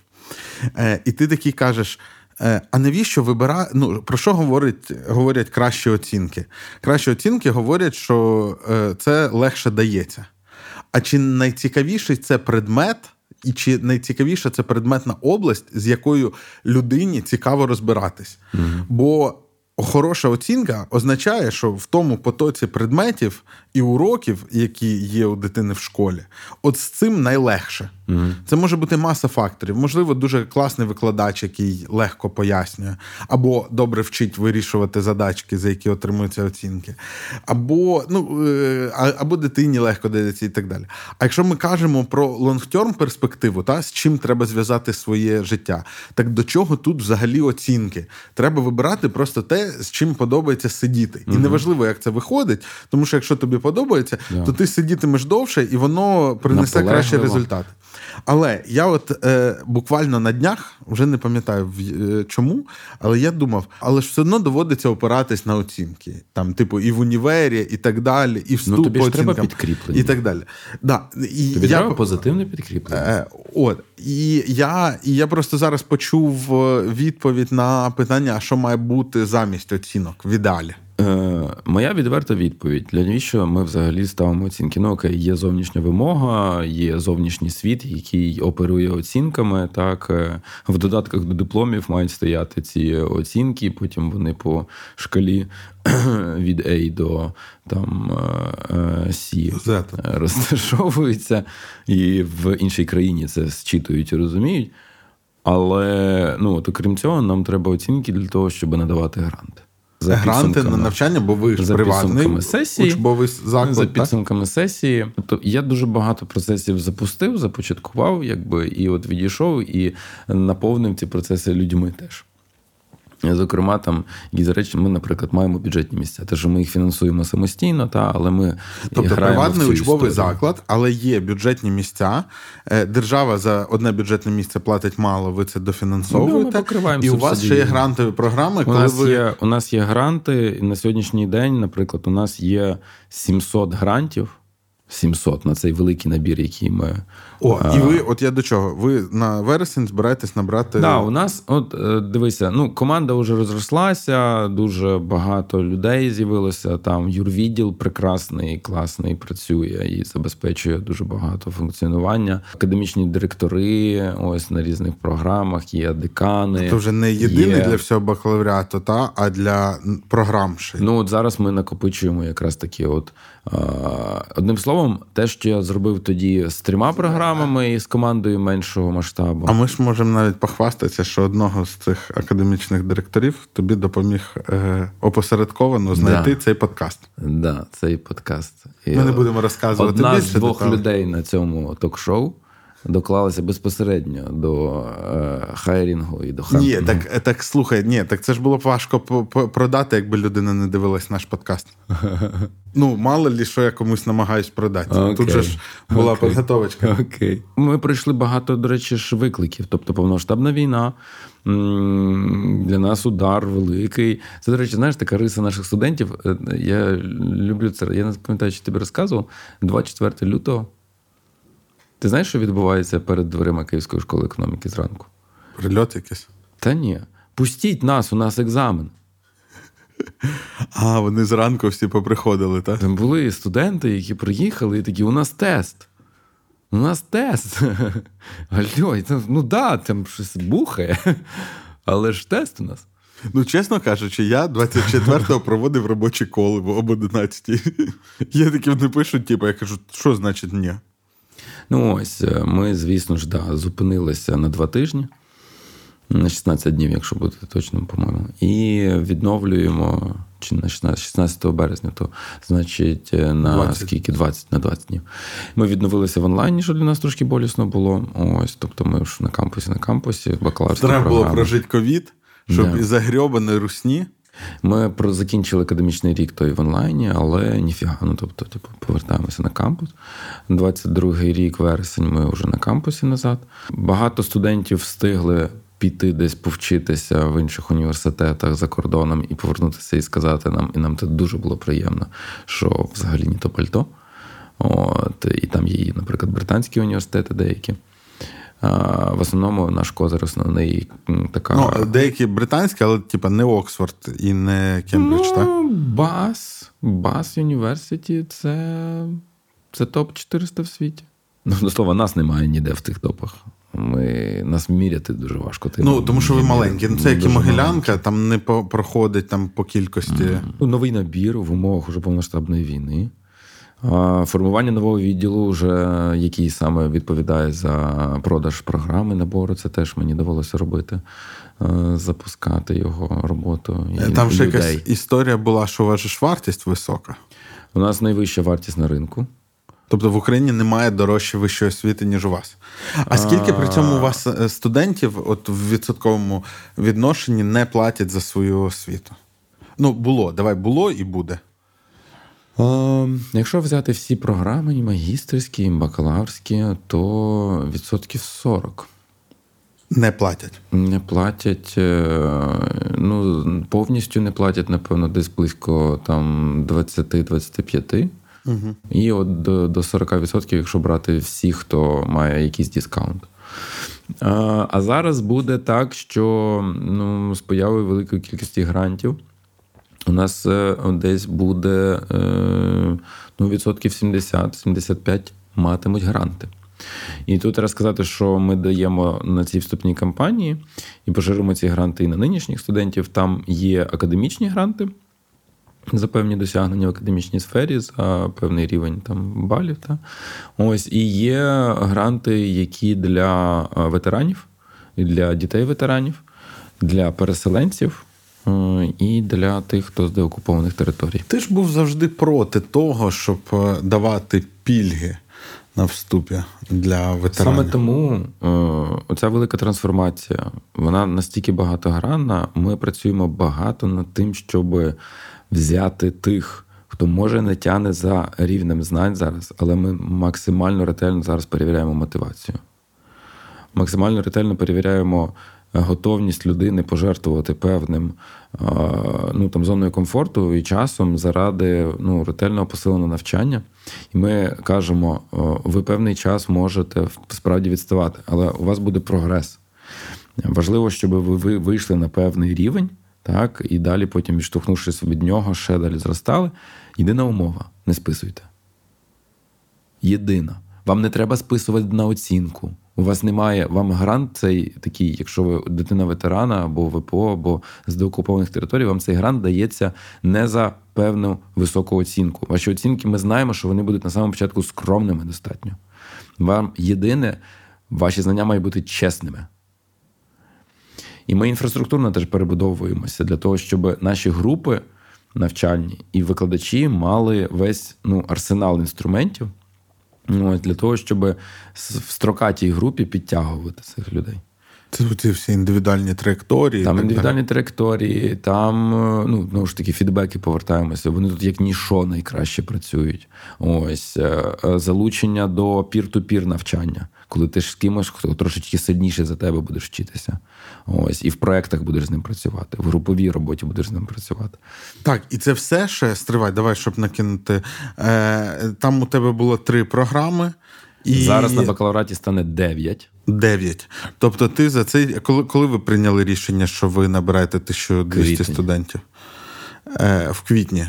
Е, і ти такий кажеш, е, а навіщо вибирати, ну, про що говорить, говорять кращі оцінки? Кращі оцінки говорять, що е, це легше дається. А чи найцікавіший це предмет, і чи найцікавіша це предметна область, з якою людині цікаво розбиратись? Mm-hmm. Бо хороша оцінка означає, що в тому потоці предметів і уроків, які є у дитини в школі, от з цим найлегше. Mm-hmm. Це може бути маса факторів. Можливо, дуже класний викладач, який легко пояснює, або добре вчить вирішувати задачки, за які отримуються оцінки, або, ну, або дитині легко дається і так далі. А якщо ми кажемо про лонгтерм перспективу, та, з чим треба зв'язати своє життя, так до чого тут взагалі оцінки? Треба вибирати просто те, з чим подобається сидіти. Mm-hmm. І неважливо, як це виходить, тому що якщо тобі подобається, yeah. то ти сидітимеш довше, і воно принесе кращий результат. Але я от е, буквально на днях, вже не пам'ятаю в, е, чому, але я думав, але ж все одно доводиться опиратись на оцінки. Там, типу, і в універі, і так далі, і вступ ну, тобі по оцінкам. Треба підкріплення. І так далі. Да, і тобі я, треба позитивне підкріплення. Е, от, і я, і я просто зараз почув відповідь на питання, що має бути замість оцінок в ідеалі. Е, моя відверта відповідь. Для навіщо ми взагалі ставимо оцінки? Ну, окей, є зовнішня вимога, є зовнішній світ, який оперує оцінками. Так, в додатках до дипломів мають стояти ці оцінки, потім вони по шкалі від A до там, C розташовуються. І в іншій країні це считують і розуміють. Але, ну, от, окрім цього, нам треба оцінки для того, щоб надавати гранти. За гранти на навчання, бо ви ж приватний сесії, учбовий заклад. За підсумками так? сесії. Тобто я дуже багато процесів запустив, започаткував, якби, і от відійшов, і наповнив ці процеси людьми теж. Зокрема, там, і, за речі, ми, наприклад, маємо бюджетні місця, тож ми їх фінансуємо самостійно, та, але ми тобто, граємо в цю історію. Тобто приватний учбовий заклад, але є бюджетні місця, держава за одне бюджетне місце платить мало, ви це дофінансовуєте, ну, і у вас ще є грантові програми, коли у нас ви... Є, у нас є гранти, на сьогоднішній день, наприклад, у нас є сімсот грантів, сімсот на цей великий набір, який ми... О, а... і ви, от я до чого, ви на вересень збираєтесь набрати... Так, да, у нас, от дивися, ну, команда вже розрослася, дуже багато людей з'явилося, там юрвідділ прекрасний, класний, працює і забезпечує дуже багато функціонування. Академічні директори, ось на різних програмах, є декани. Це вже не єдиний є... для всього бакалавріату, та, а для програм ще. Ну, от зараз ми накопичуємо якраз такі от... Одним словом, те, що я зробив тоді з трьома програмами і з командою меншого масштабу. А ми ж можемо навіть похвастатися, що одного з цих академічних директорів тобі допоміг е, опосередковано знайти да. цей подкаст. Так, да, цей подкаст. І ми не будемо розказувати одна більше. Одна з двох деталі. Людей на цьому ток-шоу доклалася безпосередньо до е, хайрінгу і до хантингу. Ні, так, так слухай, ні, так це ж було б важко продати, якби людина не дивилась наш подкаст. Ну, мало лі, що я комусь намагаюсь продати. Okay. Тут же ж була okay. підготовочка. Okay. Ми пройшли багато, до речі, ж викликів. Тобто повномасштабна війна, для нас удар великий. Це, до речі, знаєш, така риса наших студентів. Я люблю це. Я не пам'ятаю, чи тобі розказував. двадцять четвертого лютого. Ти знаєш, що відбувається перед дверима Київської школи економіки зранку? Прильот якийсь? Та ні. Пустіть нас, у нас екзамен. А, вони зранку всі поприходили, так? Там були студенти, які приїхали, і такі, у нас тест. У нас тест. Алло, ну да, там щось бухає, але ж тест у нас. Ну, чесно кажучи, я двадцять четвертого проводив робочі коли об одинадцятій. Я такі, вони пишуть, типу, я кажу, що значить ні? Ну ось, ми, звісно ж, да, зупинилися на два тижні. На шістнадцять днів, якщо бути точним, по-моєму. І відновлюємо, чи на шістнадцятого березня, то, значить, на двадцять. Скільки? двадцять, на двадцять днів. Ми відновилися в онлайні, що для нас трошки болісно було. Ось, тобто ми ж на кампусі, на кампусі, бакалаврська програма. Треба було прожити ковід, щоб да. І загрьобаної русні. Ми закінчили академічний рік той в онлайні, але ніфіга, ну, тобто, типу, повертаємося на кампус. двадцять другий рік, вересень, ми вже на кампусі назад. Багато студентів встигли піти десь повчитися в інших університетах за кордоном і повернутися і сказати нам, і нам це дуже було приємно, що взагалі ні то пальто. От, і там є, наприклад, британські університети деякі. А, в основному наш козир основний така... Ну, деякі британські, але типа не Оксфорд і не Кембридж, ну, так? Бас, Бас Юніверситі – це, це топ чотириста в світі. Ну, до слова, нас немає ніде в тих топах. Ми, нас міряти дуже важко. Ти, ну, тому що ви маленькі. Ну, це як і Могилянка, маленькі. Там не по, проходить там, по кількості. Mm-hmm. Новий набір в умовах уже повноштабної війни. Формування нового відділу, вже, який саме відповідає за продаж програми набору, це теж мені довелося робити. Запускати його роботу. І там ще людей. Якась історія була, що у вас ж вартість висока. У нас найвища вартість на ринку. Тобто в Україні немає дорожче вищої освіти, ніж у вас. А скільки при цьому у вас студентів от в відсотковому відношенні не платять за свою освіту? Ну, було. Давай, було і буде. Якщо взяти всі програми, і магістерські, і бакалаврські, то відсотків сорок. Не платять? Не платять. Ну, повністю не платять, напевно, десь близько там двадцять-двадцять п'ять відсотків. Угу. І от до, до сорок відсотків, якщо брати всі, хто має якийсь дискаунт. А, а зараз буде так, що ну, з появою великої кількості грантів у нас е, десь буде е, ну, відсотків сімдесят-сімдесят п'ять матимуть гранти. І тут треба сказати, що ми даємо на цій вступній кампанії і поширимо ці гранти і на нинішніх студентів. Там є академічні гранти за певні досягнення в академічній сфері, за певний рівень там, балів. Та? Ось, і є гранти, які для ветеранів, і для дітей-ветеранів, для переселенців і для тих, хто з деокупованих територій. Ти ж був завжди проти того, щоб давати пільги на вступі для ветеранів. Саме тому оця велика трансформація, вона настільки багатогранна, ми працюємо багато над тим, щоб взяти тих, хто може не тяне за рівнем знань зараз, але ми максимально ретельно зараз перевіряємо мотивацію. Максимально ретельно перевіряємо готовність людини пожертвувати певним ну, там, зоною комфорту і часом заради ну, ретельного посиленого навчання. І ми кажемо, ви певний час можете справді відставати, але у вас буде прогрес. Важливо, щоб ви вийшли на певний рівень, так, і далі потім, відштовхнувшись від нього, ще далі зростали. Єдина умова – не списуйте. Єдина. Вам не треба списувати на оцінку. У вас немає, вам грант цей такий, якщо ви дитина ветерана, або ВПО, або з деокупованих територій, вам цей грант дається не за певну високу оцінку. Ваші оцінки, ми знаємо, що вони будуть на самому початку скромними достатньо. Вам єдине, ваші знання мають бути чесними. І ми інфраструктурно теж перебудовуємося для того, щоб наші групи навчальні і викладачі мали весь ну, арсенал інструментів для того, щоб в строкатій групі підтягувати цих людей. Це ці всі індивідуальні траєкторії. Там індивідуальні так. траєкторії, там, ну, ну ж таки, фідбеки повертаємося. Вони тут як нішо найкраще працюють. Ось, залучення до пір-ту-пір навчання, коли ти ж з кимось, хто трошечки сильніше за тебе будеш вчитися. Ось, і в проєктах будеш з ним працювати, в груповій роботі будеш з ним працювати. Так, і це все ще, стривай, давай, щоб накинути. Там у тебе було три програми. І... Зараз на бакалавраті стане дев'ять. Дев'ять. Тобто ти за цей... Коли, коли ви прийняли рішення, що ви набираєте тисячу двісті студентів? в квітні.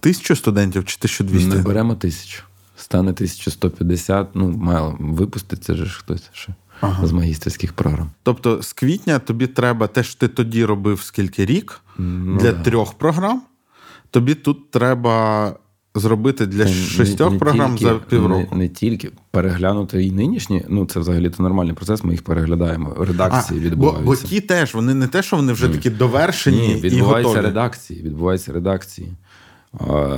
Тисячу студентів чи тисячу двісті? Ми беремо тисячу. Стане тисяча сто п'ятдесят, ну, мало випуститься ж хтось ще, ага, з магістерських програм. Тобто з квітня тобі треба, те, що ти тоді робив скільки рік, ну, для да. трьох програм, тобі тут треба зробити для не, шістьох не програм тільки, за півроку. Не, не тільки. Переглянути і нинішні, ну, це взагалі-то нормальний процес, ми їх переглядаємо, редакції а, відбуваються. Бо, бо ті теж, вони не те, що вони вже ні. такі довершені ні, і готові. Редакції, відбуваються редакції.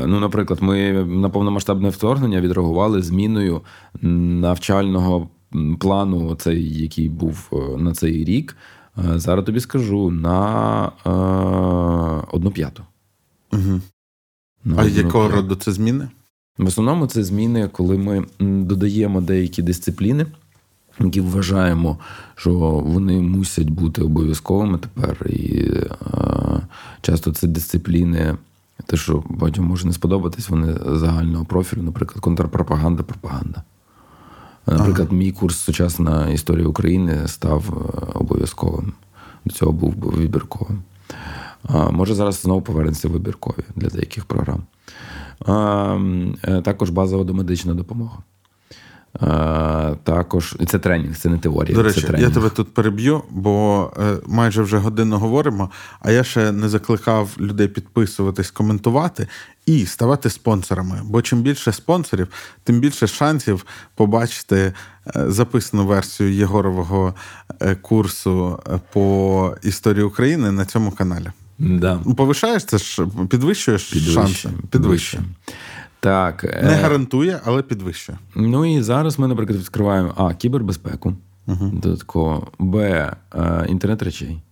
Ну, наприклад, ми на повномасштабне вторгнення відреагували зміною навчального плану, цей, який був на цей рік, зараз тобі скажу, на одну п'яту. Угу. На а якого роду це зміни? В основному це зміни, коли ми додаємо деякі дисципліни, які вважаємо, що вони мусять бути обов'язковими тепер. І часто це дисципліни... Те, що багатьом може не сподобатись, вони загального профілю, наприклад, контрпропаганда, пропаганда. Наприклад, ага. мій курс «Сучасна історія України» став обов'язковим. До цього був вибірковим. А, може, зараз знову повернеться вибіркові для деяких програм. А, також базова домедична допомога. А, також це тренінг, це не теорія. До речі, це тренінг. Я тебе тут переб'ю, бо майже вже годину говоримо, а я ще не закликав людей підписуватись, коментувати і ставати спонсорами. Бо чим більше спонсорів, тим більше шансів побачити записану версію Єгорового курсу по історії України на цьому каналі. Да. Повишаєш це ж, підвищуєш шанси? Підвищує. Так, не гарантує, але підвищує. Ну і зараз ми, наприклад, відкриваємо а. кібербезпеку, угу. додатково, б. інтернет речей.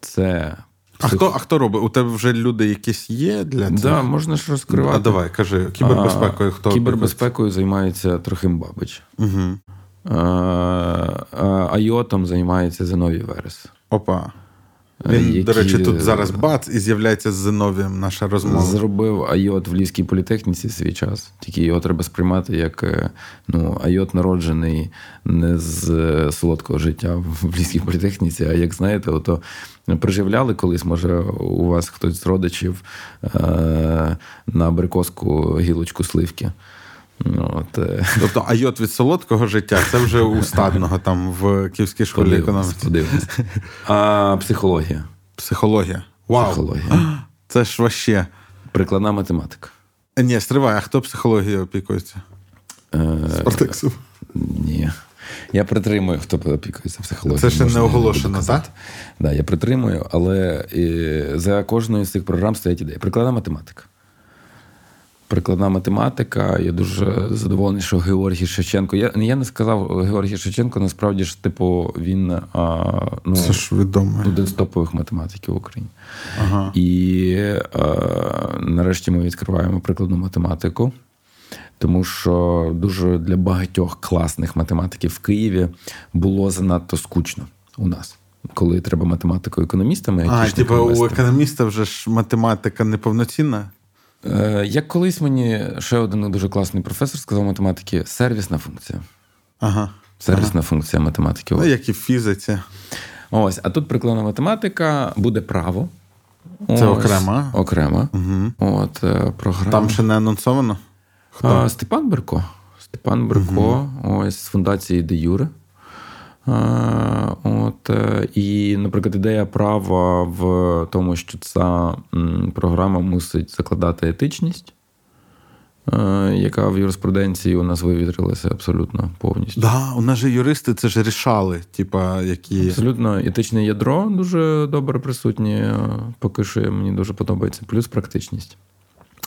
Це... А хто, а хто робить? У тебе вже люди якісь є для цього? Да, можна ж розкривати. А давай, кажи, кібербезпекою хто? Кібербезпекою займається Трохим Бабич. Угу. Айотом займається Зіновій Верес. Опа. Він, які... до речі, тут зараз бац і з'являється з Зіновієм наша розмова. Зробив айот в Львівській політехніці свій час. Тільки його треба сприймати як, ну, айот народжений не з солодкого життя в Львівській політехніці, а як знаєте, ото приживляли колись, може, у вас хтось з родичів на абрикоску гілочку сливки. От. Тобто айот від солодкого життя, це вже у Стадного там в Київській школі економіки. А психологія. Психологія. Вау. Психологія. Це ж ваще. Прикладна математика. Ні, стривай, а хто психологією опікується? Спартексу? Ні. Я притримую, хто опікується психологією. Це ще не оголошено, так? Так, я притримую, але за кожною з цих програм стоять ідея. Прикладна математика. Прикладна математика. Я дуже задоволений, що Георгій Шевченко. Я, я не сказав Георгій Шевченко, насправді ж, типу, він а, ну, ж один з топових математиків в Україні. Ага. І а, нарешті ми відкриваємо прикладну математику, тому що дуже для багатьох класних математиків в Києві було занадто скучно у нас. Коли треба математику економістами. А, типу, у економіста вже ж математика неповноцінна? Як колись мені ще один дуже класний професор сказав математики, сервісна функція. Ага. Сервісна ага. функція математики. Ну, як і в фізиці. Ось, а тут прикладна математика, буде право. Ось, це окрема. Окрема. Угу. От, програма. Там ще не анонсовано? Хто? Степан Берко. Степан Берко, угу. ось, з фундації «Де Юре». От, і, наприклад, ідея права в тому, що ця програма мусить закладати етичність, яка в юриспруденції у нас вивітрилася абсолютно повністю. Так, да, у нас же юристи це ж рішали, типа, які... Абсолютно. Етичне ядро дуже добре присутнє, поки що мені дуже подобається, плюс практичність.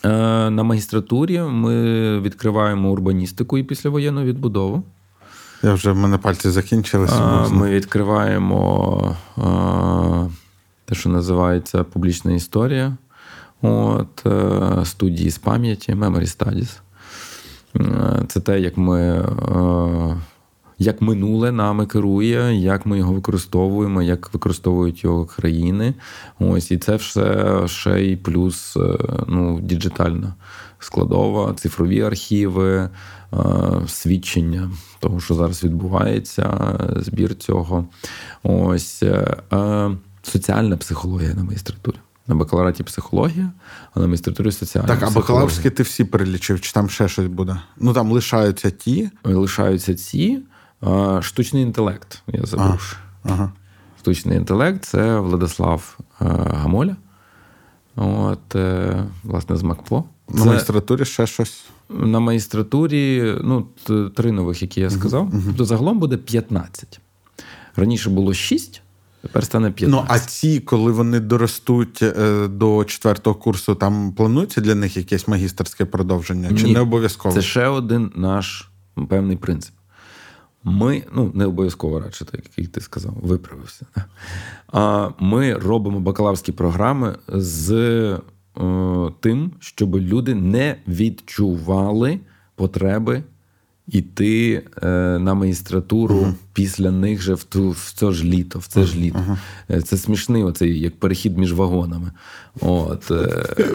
На магістратурі ми відкриваємо урбаністику і післявоєнну відбудову. Я вже, в мене пальці закінчилися. Ми відкриваємо а, те, що називається публічна історія. От, студії з пам'яті, memory studies. Це те, як ми, а, як минуле нами керує, як ми його використовуємо, як використовують його країни. Ось, і це все ще й плюс, ну, діджитальна складова, цифрові архіви, свідчення того, що зараз відбувається, збір цього. Ось. Соціальна психологія на магістратурі. на бакалавраті психологія, а на магістратурі соціальної психології. Так, а бакалаврські ти всі перелічив, чи там ще щось буде? Ну, там лишаються ті? Лишаються ті. Штучний інтелект, я забув. Ага. Штучний інтелект – це Владислав Гамоля. От, власне, з МакПо. На це... магістратурі ще щось? На магістратурі, ну, три нових, які я сказав. Uh-huh. Тобто загалом буде п'ятнадцять. Раніше було шість, тепер стане п'ятнадцять. Ну, а ці, коли вони доростуть до четвертого курсу, там планується для них якесь магістерське продовження? Ні. Чи не обов'язково? Це ще один наш певний принцип. Ми, ну, не обов'язково радше, так як ти сказав, виправився. Ми робимо бакалаврські програми з тим, щоб люди не відчували потреби йти на магістратуру uh-huh. після них же в, ту, в це ж літо, в це ж літо. Uh-huh. Це смішний оцей, як перехід між вагонами. От.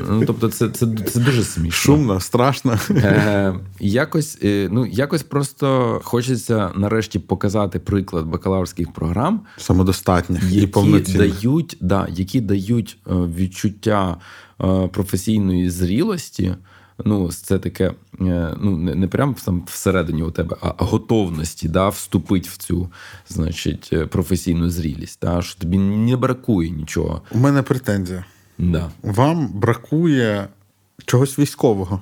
Ну, тобто це, це, це дуже смішно. Шумно, страшно. Е, якось, ну, якось просто хочеться нарешті показати приклад бакалаврських програм. Самодостатніх і повноцінних. Дають, да, які дають відчуття професійної зрілості. Ну, це таке, ну, не, не прямо там всередині у тебе, а готовності, да, вступити в цю, значить, професійну зрілість, да, що тобі не бракує нічого. У мене претензія. Да. Вам бракує чогось військового.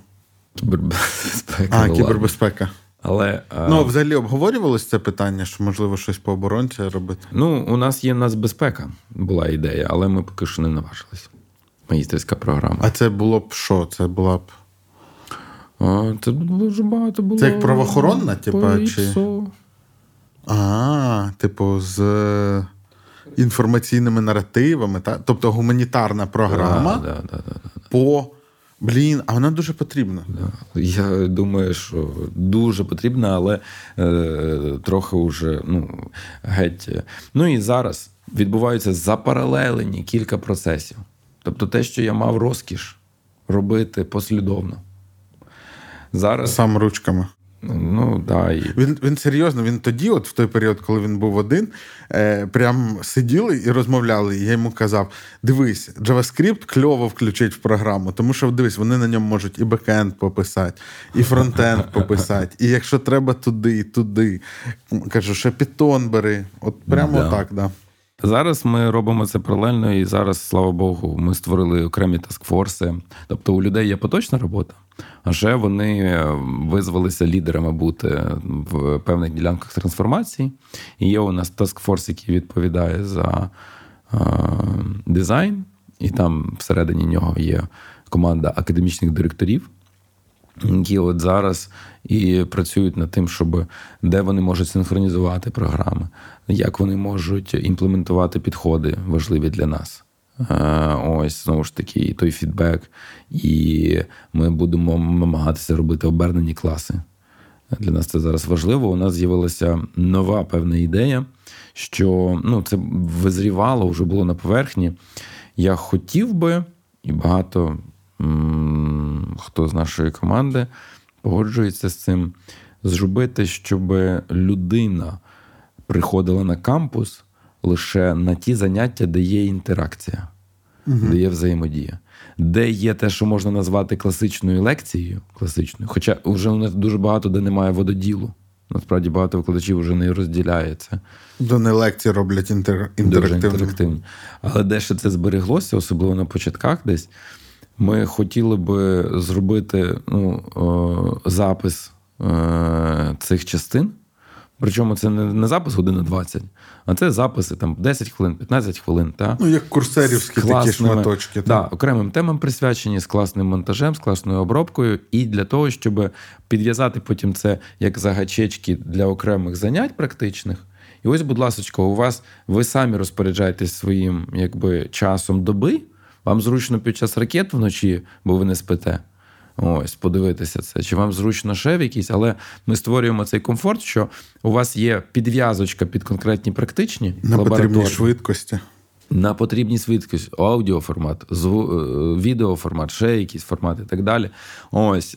Кібербезпека. А, кібербезпека. Але, ну, взагалі обговорювалося це питання, що, можливо, щось по оборонці робити? Ну, у нас є нацбезпека, була ідея, але ми поки що не наважилися. Магістерська програма. А це було б що? Це була б... Це дуже багато було... Це як правоохоронна, типу, чи... А, типу, з інформаційними наративами, та? Тобто гуманітарна програма да, да, да, да, да. по... Блін, а вона дуже потрібна. Да. Я думаю, що дуже потрібна, але е, трохи уже, ну, геть... Ну і зараз відбуваються запаралелені кілька процесів. Тобто те, що я мав розкіш робити послідовно. Зараз... Сам ручками. Ну, да. І... Він, він серйозно, він тоді, от в той період, коли він був один, е, прям сиділи і розмовляли, і я йому казав, дивись, JavaScript кльово включить в програму, тому що, дивись, вони на ньому можуть і бекенд пописати, і фронтенд пописати, і якщо треба туди, і туди. Кажу, ще Python бери. От прямо да. так, да. Зараз ми робимо це паралельно, і зараз, слава Богу, ми створили окремі таскфорси. Тобто у людей є поточна робота, а ще вони визвалися лідерами бути в певних ділянках трансформації. І є у нас таскфорс, який відповідає за е, дизайн, і там всередині нього є команда академічних директорів, які от зараз і працюють над тим, щоб де вони можуть синхронізувати програми, як вони можуть імплементувати підходи, важливі для нас. Ось, знову ж таки, і той фідбек, і ми будемо намагатися робити обернені класи. Для нас це зараз важливо. У нас з'явилася нова певна ідея, що, ну, це визрівало, вже було на поверхні. Я хотів би, і багато... хто з нашої команди погоджується з цим, зробити, щоб людина приходила на кампус лише на ті заняття, де є інтеракція, угу. де є взаємодія, де є те, що можна назвати класичною лекцією, класичною, хоча вже у нас дуже багато, де немає вододілу. Насправді, багато викладачів вже не розділяється. До не лекції роблять інтер... інтерактивні. інтерактивні. Але де ще це збереглося, особливо на початках десь, ми хотіли би зробити, ну, запис цих частин. Причому це не запис години двадцять, а це записи там десять хвилин, п'ятнадцять хвилин. Та? Ну, як курсерівські такі шматочки. Так, та, окремим темам присвячені, з класним монтажем, з класною обробкою. І для того, щоб підв'язати потім це як загачечки для окремих занять практичних. І ось, будь ласочка, у вас, ви самі розпоряджаєтесь своїм, якби, часом доби. Вам зручно під час ракет вночі, бо ви не спите, ось, подивитися це. Чи вам зручно ще в якійсь, але ми створюємо цей комфорт, що у вас є підв'язочка під конкретні практичні. На потрібній швидкості. На потрібній швидкості. Аудіоформат, зву... відеоформат, ще якісь формати і так далі. Ось.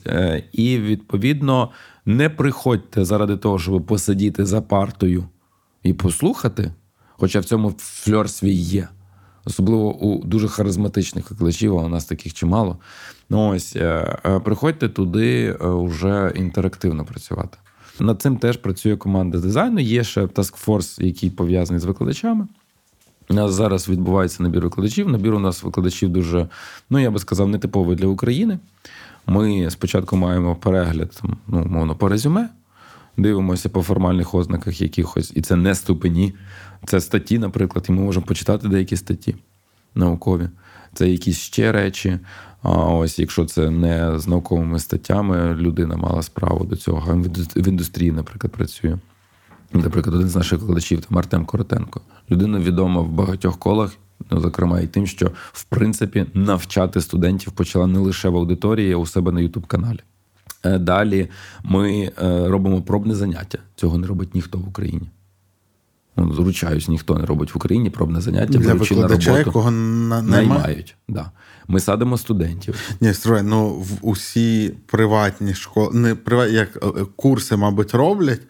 І, відповідно, не приходьте заради того, щоб посидіти за партою і послухати, хоча в цьому фльор свій є. особливо у дуже харизматичних викладачів, а у нас таких чимало. Ну ось, приходьте туди вже інтерактивно працювати. Над цим теж працює команда дизайну. Є ще таскфорс, який пов'язаний з викладачами. У нас зараз відбувається набір викладачів. Набір у нас викладачів дуже, ну я би сказав, нетиповий для України. Ми спочатку маємо перегляд, ну, мовно, по резюме. Дивимося по формальних ознаках якихось, і це не ступені, це статті, наприклад, і ми можемо почитати деякі статті наукові. Це якісь ще речі. А ось, якщо це не з науковими статтями, людина мала справу до цього. В індустрії, наприклад, працює. Наприклад, один з наших викладачів, там Артем Коротенко. Людина відома в багатьох колах, ну, зокрема, і тим, що, в принципі, навчати студентів почала не лише в аудиторії, а у себе на YouTube-каналі. Далі ми робимо пробне заняття. Цього не робить ніхто в Україні. Ну, зручаюсь, ніхто не робить в Україні пробне заняття. Для викладача, якого наймають. Да. Ми садимо студентів. Ні, строй, ну, в усі приватні школи, не приват, як курси, мабуть, роблять,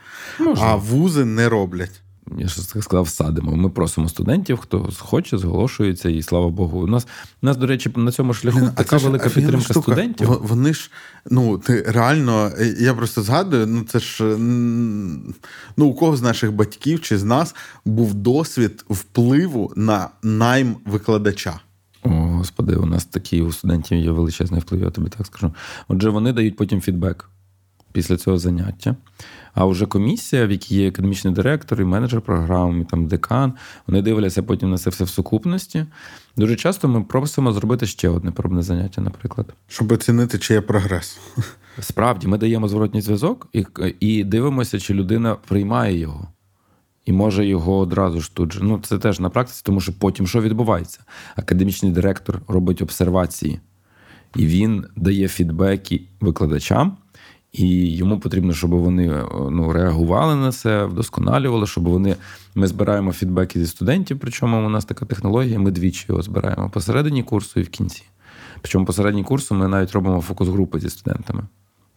можна. А вузи не роблять. Я ж так сказав, садимо. Ми просимо студентів, хто хоче, зголошується, і слава Богу. У нас, у нас, до речі, на цьому шляху а така ж, велика підтримка штука. Студентів. Вони ж, ну, ти реально, я просто згадую, ну, це ж, ну, у кого з наших батьків чи з нас був досвід впливу на найм викладача? О, Господи, у нас такі, у студентів є величезний вплив, я тобі так скажу. Отже, вони дають потім фідбек після цього заняття. А вже комісія, в якій є академічний директор, і менеджер програм, і там декан, вони дивляться потім на це все в сукупності. Дуже часто ми просимо зробити ще одне пробне заняття, наприклад. Щоб оцінити, чи є прогрес. Справді, ми даємо зворотній зв'язок і, і дивимося, чи людина приймає його. І може його одразу ж тут же. Ну, це теж на практиці, тому що потім що відбувається? Академічний директор робить обсервації, і він дає фідбеки викладачам, і йому потрібно, щоб вони, ну, реагували на це, вдосконалювали, щоб вони... Ми збираємо фідбеки зі студентів, причому у нас така технологія, ми двічі його збираємо. Посередині курсу і в кінці. Причому посередині курсу ми навіть робимо фокус-групи зі студентами.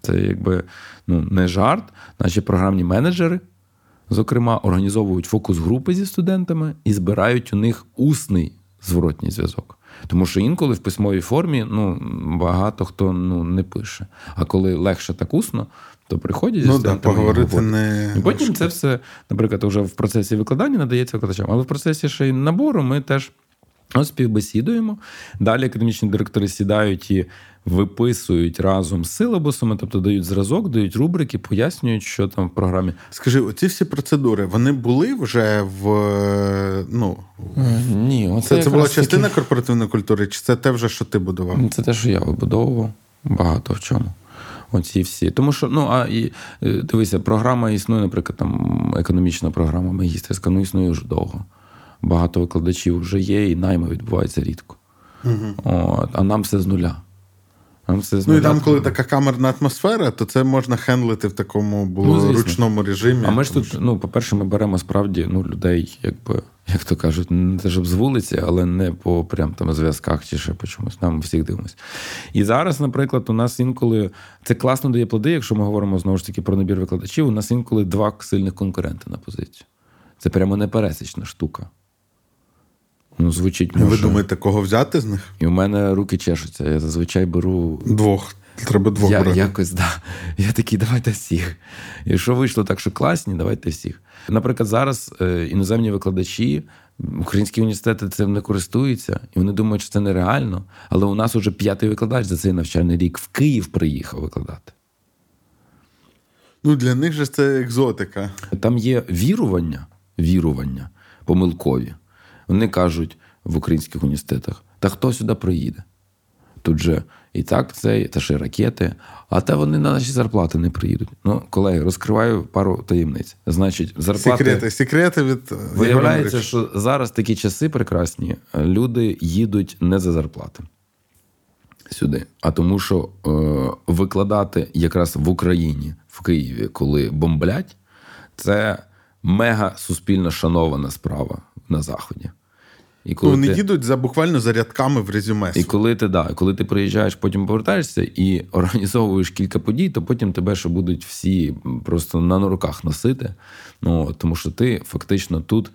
Це якби, ну, не жарт. Наші програмні менеджери, зокрема, організовують фокус-групи зі студентами і збирають у них усний зворотній зв'язок. Тому що інколи в письмовій формі, ну, багато хто, ну, не пише. А коли легше так усно, то приходять, ну, да, поговорити не... І потім це все, наприклад, вже в процесі викладання надається викладачам. Але в процесі ще й набору ми теж співбесідуємо. Далі академічні директори сідають і виписують разом з силабусами, тобто дають зразок, дають рубрики, пояснюють, що там в програмі. Скажи, оці всі процедури, вони були вже в... Ну, ні, оце це, це була частина такі... корпоративної культури, чи це те вже, що ти будував? Це те, що я вибудовував багато в чому. Оці всі. Тому що, ну, а і дивися, програма існує, наприклад, там економічна програма магістерська, ну, існує вже довго. Багато викладачів вже є, і найми відбувається рідко. Угу. От, а нам все з нуля. Нам все з нуля. Ну, і там, коли така камерна атмосфера, то це можна хендлити в такому було, ну, ручному режимі. А ми ж тут, ну, по-перше, ми беремо справді, ну, людей, якби, як то кажуть, не те ж з вулиці, але не по прям там зв'язках чи ще по чомусь. Нам всіх дивимося. І зараз, наприклад, у нас інколи... Це класно дає плоди, якщо ми говоримо, знову ж таки, про набір викладачів. У нас інколи два сильних конкуренти на позицію. Це прямо непересічна штука. Ну, звучить, може. Ви думаєте, кого взяти з них? І у мене руки чешуться. Я зазвичай беру... Двох. Треба двох я, брати. Якось, да. Я такий, давайте всіх. І що вийшло так, що класні, давайте всіх. Наприклад, зараз іноземні викладачі, українські університети цим не користуються. І вони думають, що це нереально. Але у нас уже п'ятий викладач за цей навчальний рік в Київ приїхав викладати. Ну, для них же це екзотика. Там є вірування, вірування помилкові. Вони кажуть в українських університетах, та хто сюди приїде? Тут же і так це, та ще ракети, а та вони на наші зарплати не приїдуть. Ну, колеги, розкриваю пару таємниць. Значить, зарплати... Секрети, секрети від... Виявляється, що зараз такі часи прекрасні. Люди їдуть не за зарплати сюди, а тому що е- викладати якраз в Україні, в Києві, коли бомблять, це мега суспільно шанована справа на Заході. І коли вони ти... їдуть за буквально за рядками в резюме. І коли ти, да, коли ти приїжджаєш, потім повертаєшся і організовуєш кілька подій, то потім тебе ще будуть всі просто на руках носити. Ну, тому що ти фактично тут,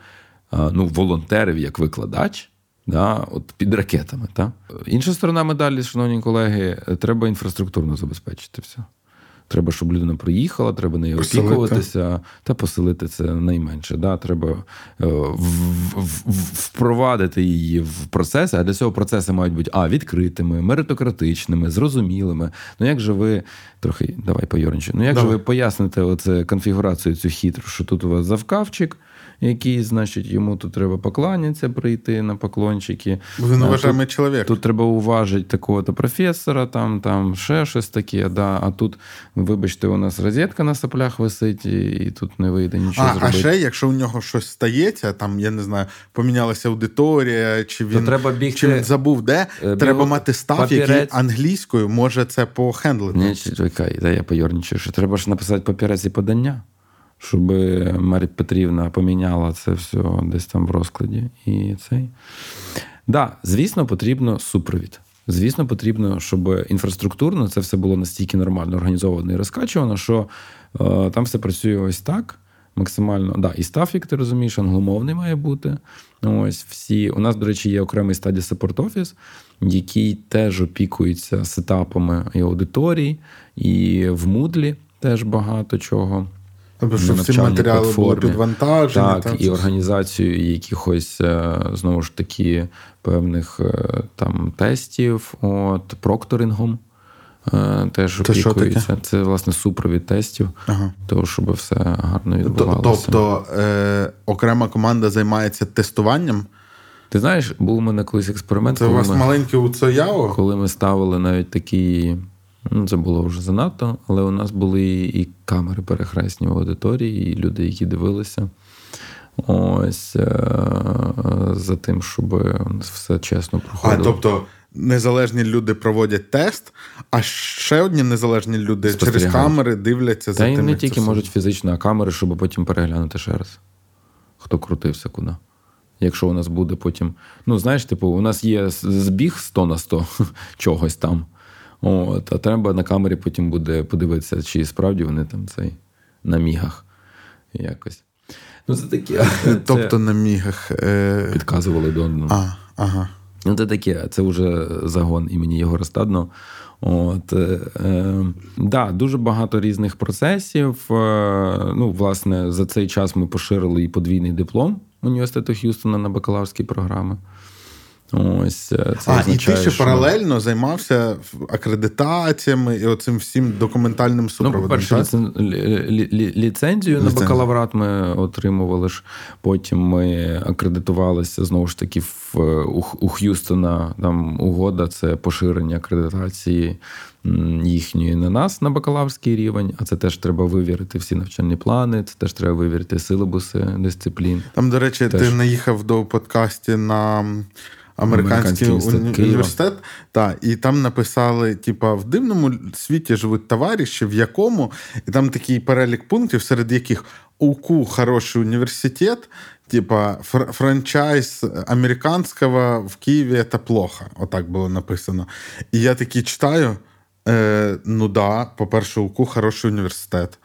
ну, волонтерів як викладач, да, от під ракетами. Та? Інша сторона медалі, шановні колеги, треба інфраструктурно забезпечити все. Треба, щоб людина приїхала, треба нею опікуватися та поселити це найменше. Да? Треба е, в, в, впровадити її в процеси, а для цього процеси мають бути а, відкритими, меритократичними, зрозумілими. Ну як же ви, трохи, давай поєрничу, ну як давай. же ви поясните оце, конфігурацію цю хитру, що тут у вас завкавчик, який, значить, йому тут треба покланятися, прийти на поклончики. Він уважаємий чоловік. Тут треба уважити такого-то професора, там, там ще щось таке, да, а тут, вибачте, у нас розетка на соплях висить, і тут не вийде нічого а, зробити. А ще, якщо у нього щось стається, там, я не знаю, помінялася аудиторія, чи він, треба бігти, чи він забув де, біг... треба мати став, папірець, який англійською може це похендлити. Ні, чекай, да, я поєрничаю, що треба ж написати папірець і подання, щоб Марія Петрівна поміняла це все десь там в розкладі. І цей. Да, звісно, потрібно супровід. Звісно, потрібно, щоб інфраструктурно це все було настільки нормально організовано і розкачувано, що е, там все працює ось так, максимально. Да, і стаф, як ти розумієш, англомовний має бути. Ось всі. У нас, до речі, є окремий стадій саппорт-офіс, який теж опікується сетапами і аудиторій, і в Moodle теж багато чого. Тобто, щоб всі матеріали були підвантажені. Так, там, і організацію якихось, знову ж таки, певних там тестів, от, прокторингом теж опікується. Це, власне, супровід тестів, ага, того, щоб все гарно відбувалося. Тобто, е- окрема команда займається тестуванням? Ти знаєш, був у мене колись експеримент. Це у вас ми, маленьке УЦЯО? Коли ми ставили навіть такі... Ну, це було вже занадто, але у нас були і камери перехресні в аудиторії, і люди, які дивилися ось за тим, щоб у нас все чесно проходило. А, тобто, незалежні люди проводять тест, а ще одні незалежні люди через камери дивляться за тим, як це все. Та й не тільки можуть фізично, а камери, щоб потім переглянути ще раз, хто крутився куди. Якщо у нас буде потім... Ну, знаєш, типу, у нас є збіг сто на сто чогось там. От, а треба на камері потім буде подивитися, чи справді вони там цей на мігах якось. Ну, це таке. Тобто це... на мігах. Е... Підказували до одного. А, ага. Ну, це таке. Це вже загон імені Єгора Стадного. От, е, е, да, дуже багато різних процесів. Е, ну, власне, за цей час ми поширили і подвійний диплом Університету Х'юстона на бакалаврські програми. Ось, це а, означає, і ти ще що... паралельно займався акредитаціями і оцим всім документальним супроводом. Ну, по-перше, ліцен... лі... лі... ліцензію на бакалаврат ми отримували ж. Потім ми акредитувалися, знову ж таки, в... у Х'юстона там угода – це поширення акредитації їхньої на нас, на бакалаврський рівень, а це теж треба вивірити всі навчальні плани, це теж треба вивірити силабуси, дисциплін. Там, до речі, теж... ти наїхав до подкасті на... Американський, Американський університет, та, і там написали, типа, в дивному світі живуть товариші, в якому, і там такий перелік пунктів, серед яких УКУ – хороший університет, типа, франчайз американського в Києві – це плохо, отак було написано. І я такий читаю, е, ну да, по-перше, УКУ – хороший університет,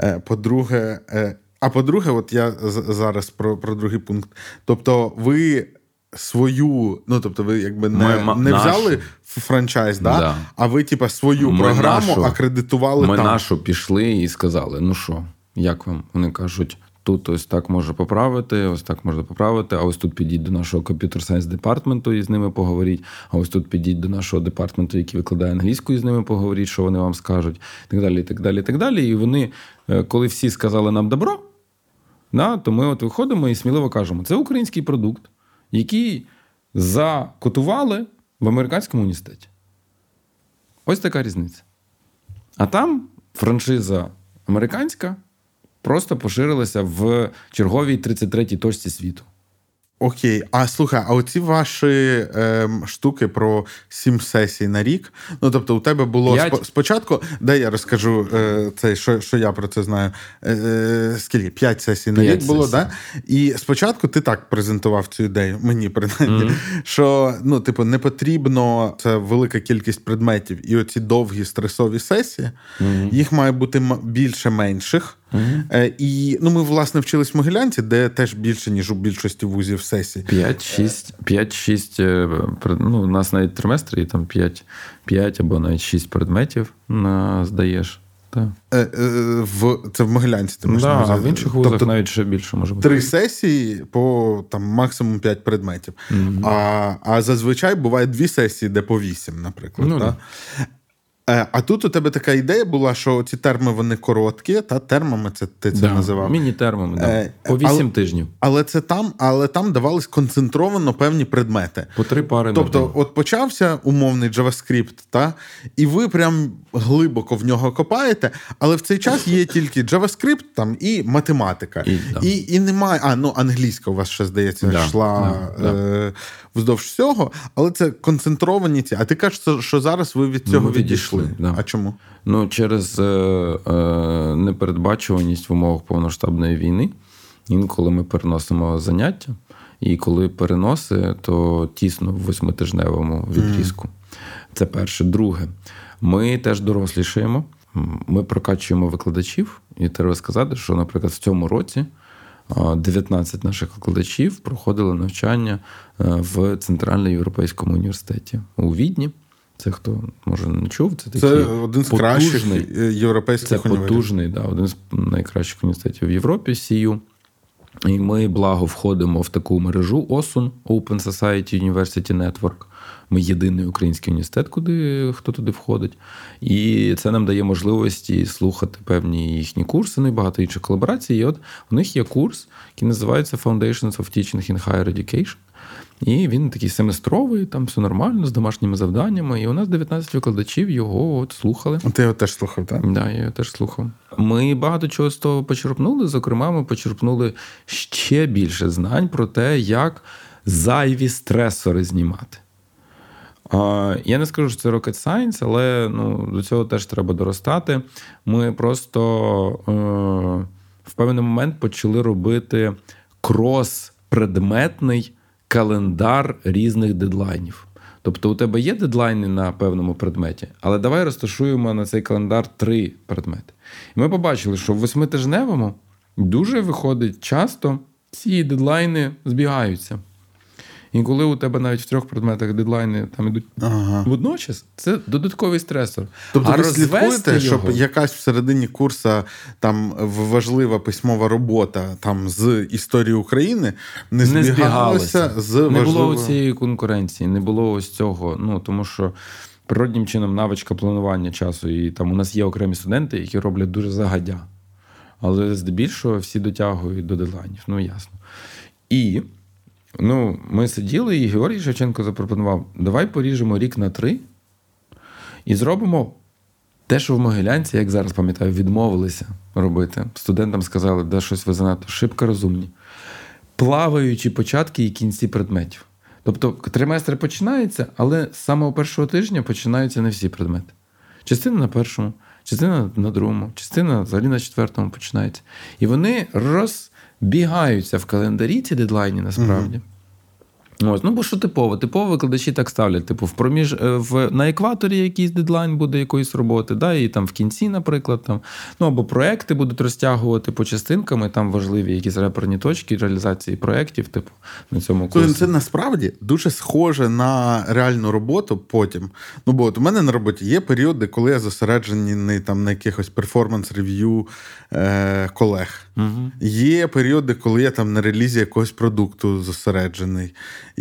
е, по-друге, е, а по-друге, от я зараз про, про другий пункт, тобто ви свою, ну, тобто ви якби не, ми, не взяли франчайз, да? Да. А ви, типа, свою ми програму нашу, акредитували ми там. Ми нашу пішли і сказали, ну що, як вам? Вони кажуть, тут ось так можна поправити, ось так можна поправити, а ось тут підіть до нашого комп'ютер-сайнс-департменту і з ними поговоріть, а ось тут підіть до нашого департменту, який викладає англійську, і з ними поговоріть, що вони вам скажуть, і так далі, і так далі, і так далі. І вони, коли всі сказали нам добро, да, то ми от виходимо і сміливо кажемо, це український продукт, які закотували в американському університеті. Ось така різниця. А там франшиза американська просто поширилася в черговій тридцять третій точці світу. Окей, а слухай, а оці ваші ем, штуки про сім сесій на рік, ну, тобто у тебе було п'ять... спочатку, де я розкажу, е, це, що, що я про це знаю, е, скільки, п'ять сесій на п'ять рік було, сесій. Да? І спочатку ти так презентував цю ідею, мені принаймні, mm-hmm. що, ну, типу, не потрібно, це велика кількість предметів, і оці довгі стресові сесії, mm-hmm. їх має бути більше менших, Mm-hmm. І ну, ми, власне, вчились в Могилянці, де теж більше, ніж у більшості вузів сесій. п'ять-шість, п'ять-шість, ну, у нас навіть триместри, і там п'ять, п'ять або навіть шість предметів на, здаєш. Та. В, це в Могилянці. Ти можеш, да, а в інших вузах тобто, навіть ще більше може бути. Три сесії по там, максимум п'ять предметів. Mm-hmm. А, а зазвичай буває дві сесії, де по вісім, наприклад. Ну, та? Да. А тут у тебе така ідея була, що ці терми, вони короткі, та термами це ти це да. називав. Міні-термами, да. По вісім але, тижнів. Але це там, але там давались концентровано певні предмети. По три пари. Тобто, от почався умовний JavaScript, та, і ви прям глибоко в нього копаєте, але в цей час є тільки JavaScript там і математика. І, да. і, і немає, а, ну, англійська у вас ще, здається, да, йшла да, е, да. вздовж всього, але це концентровані ці. А ти кажеш, що зараз ви від цього ну, відійшли. Да. А чому? Ну, через е, е, непередбачуваність в умовах повноштабної війни. Інколи ми переносимо заняття, і коли переноси, то тісно в восьмитижневому відрізку. Mm. Це перше. Друге. Ми теж дорослішаємо, ми прокачуємо викладачів, і треба сказати, що, наприклад, в цьому році дев'ятнадцять наших викладачів проходили навчання в Центрально-Європейському університеті у Відні. Це хто, може, не чув, це такий це один з кращих європейських університетів. Це потужний, да, один з найкращих університетів в Європі, Сі Ю. І ми, благо, входимо в таку мережу О Ес У Ен, Open Society University Network. Ми єдиний український університет, куди хто туди входить. І це нам дає можливості слухати певні їхні курси, ну і багато інших колаборацій. І от у них є курс, який називається Foundations of Teaching in Higher Education. І він такий семестровий, там все нормально, з домашніми завданнями. І у нас дев'ятнадцять викладачів його от слухали. Ти його теж слухав, так? Так, да, я його теж слухав. Ми багато чого з того почерпнули. Зокрема, ми почерпнули ще більше знань про те, як зайві стресори знімати. Я не скажу, що це rocket science, але ну, до цього теж треба доростати. Ми просто е- в певний момент почали робити крос-предметний календар різних дедлайнів. Тобто у тебе є дедлайни на певному предметі, але давай розташуємо на цей календар три предмети. І ми побачили, що в восьмитижневому дуже виходить часто ці дедлайни збігаються. І коли у тебе навіть в трьох предметах дедлайни там ідуть ага. водночас, це додатковий стресор. Тобто а ви слідкуєте, щоб якась всередині курсу там важлива письмова робота там з історії України не, не збігалася з важливою... Не було цієї конкуренції, не було ось цього. Ну, тому що природнім чином навичка планування часу. І там у нас є окремі студенти, які роблять дуже загадя. Але здебільшого всі дотягують до дедлайнів. Ну, ясно. І... Ну, ми сиділи, і Георгій Шевченко запропонував, давай поріжемо рік на три і зробимо те, що в Могилянці, як зараз пам'ятаю, відмовилися робити. Студентам сказали, да щось ви занадто шибко розумні. Плаваючі початки і кінці предметів. Тобто триместр починається, але з самого першого тижня починаються не всі предмети. Частина на першому, частина на другому, частина взагалі на четвертому починається. І вони роз... бігаються в календарі ці дедлайні, насправді. Mm-hmm. Ось. Ну, бо що типово? Типово викладачі так ставлять. Типу, в проміж... в... на екваторі якийсь дедлайн буде якоїсь роботи, да? І там в кінці, наприклад. Там... Ну, або проекти будуть розтягувати по частинкам, і там важливі якісь реперні точки реалізації проєктів, типу, на цьому курсі. Це насправді дуже схоже на реальну роботу потім. Ну, бо от у мене на роботі є періоди, коли я зосереджений там, на якихось перформанс-рев'ю е- колег. Угу. Є періоди, коли я там на релізі якогось продукту зосереджений.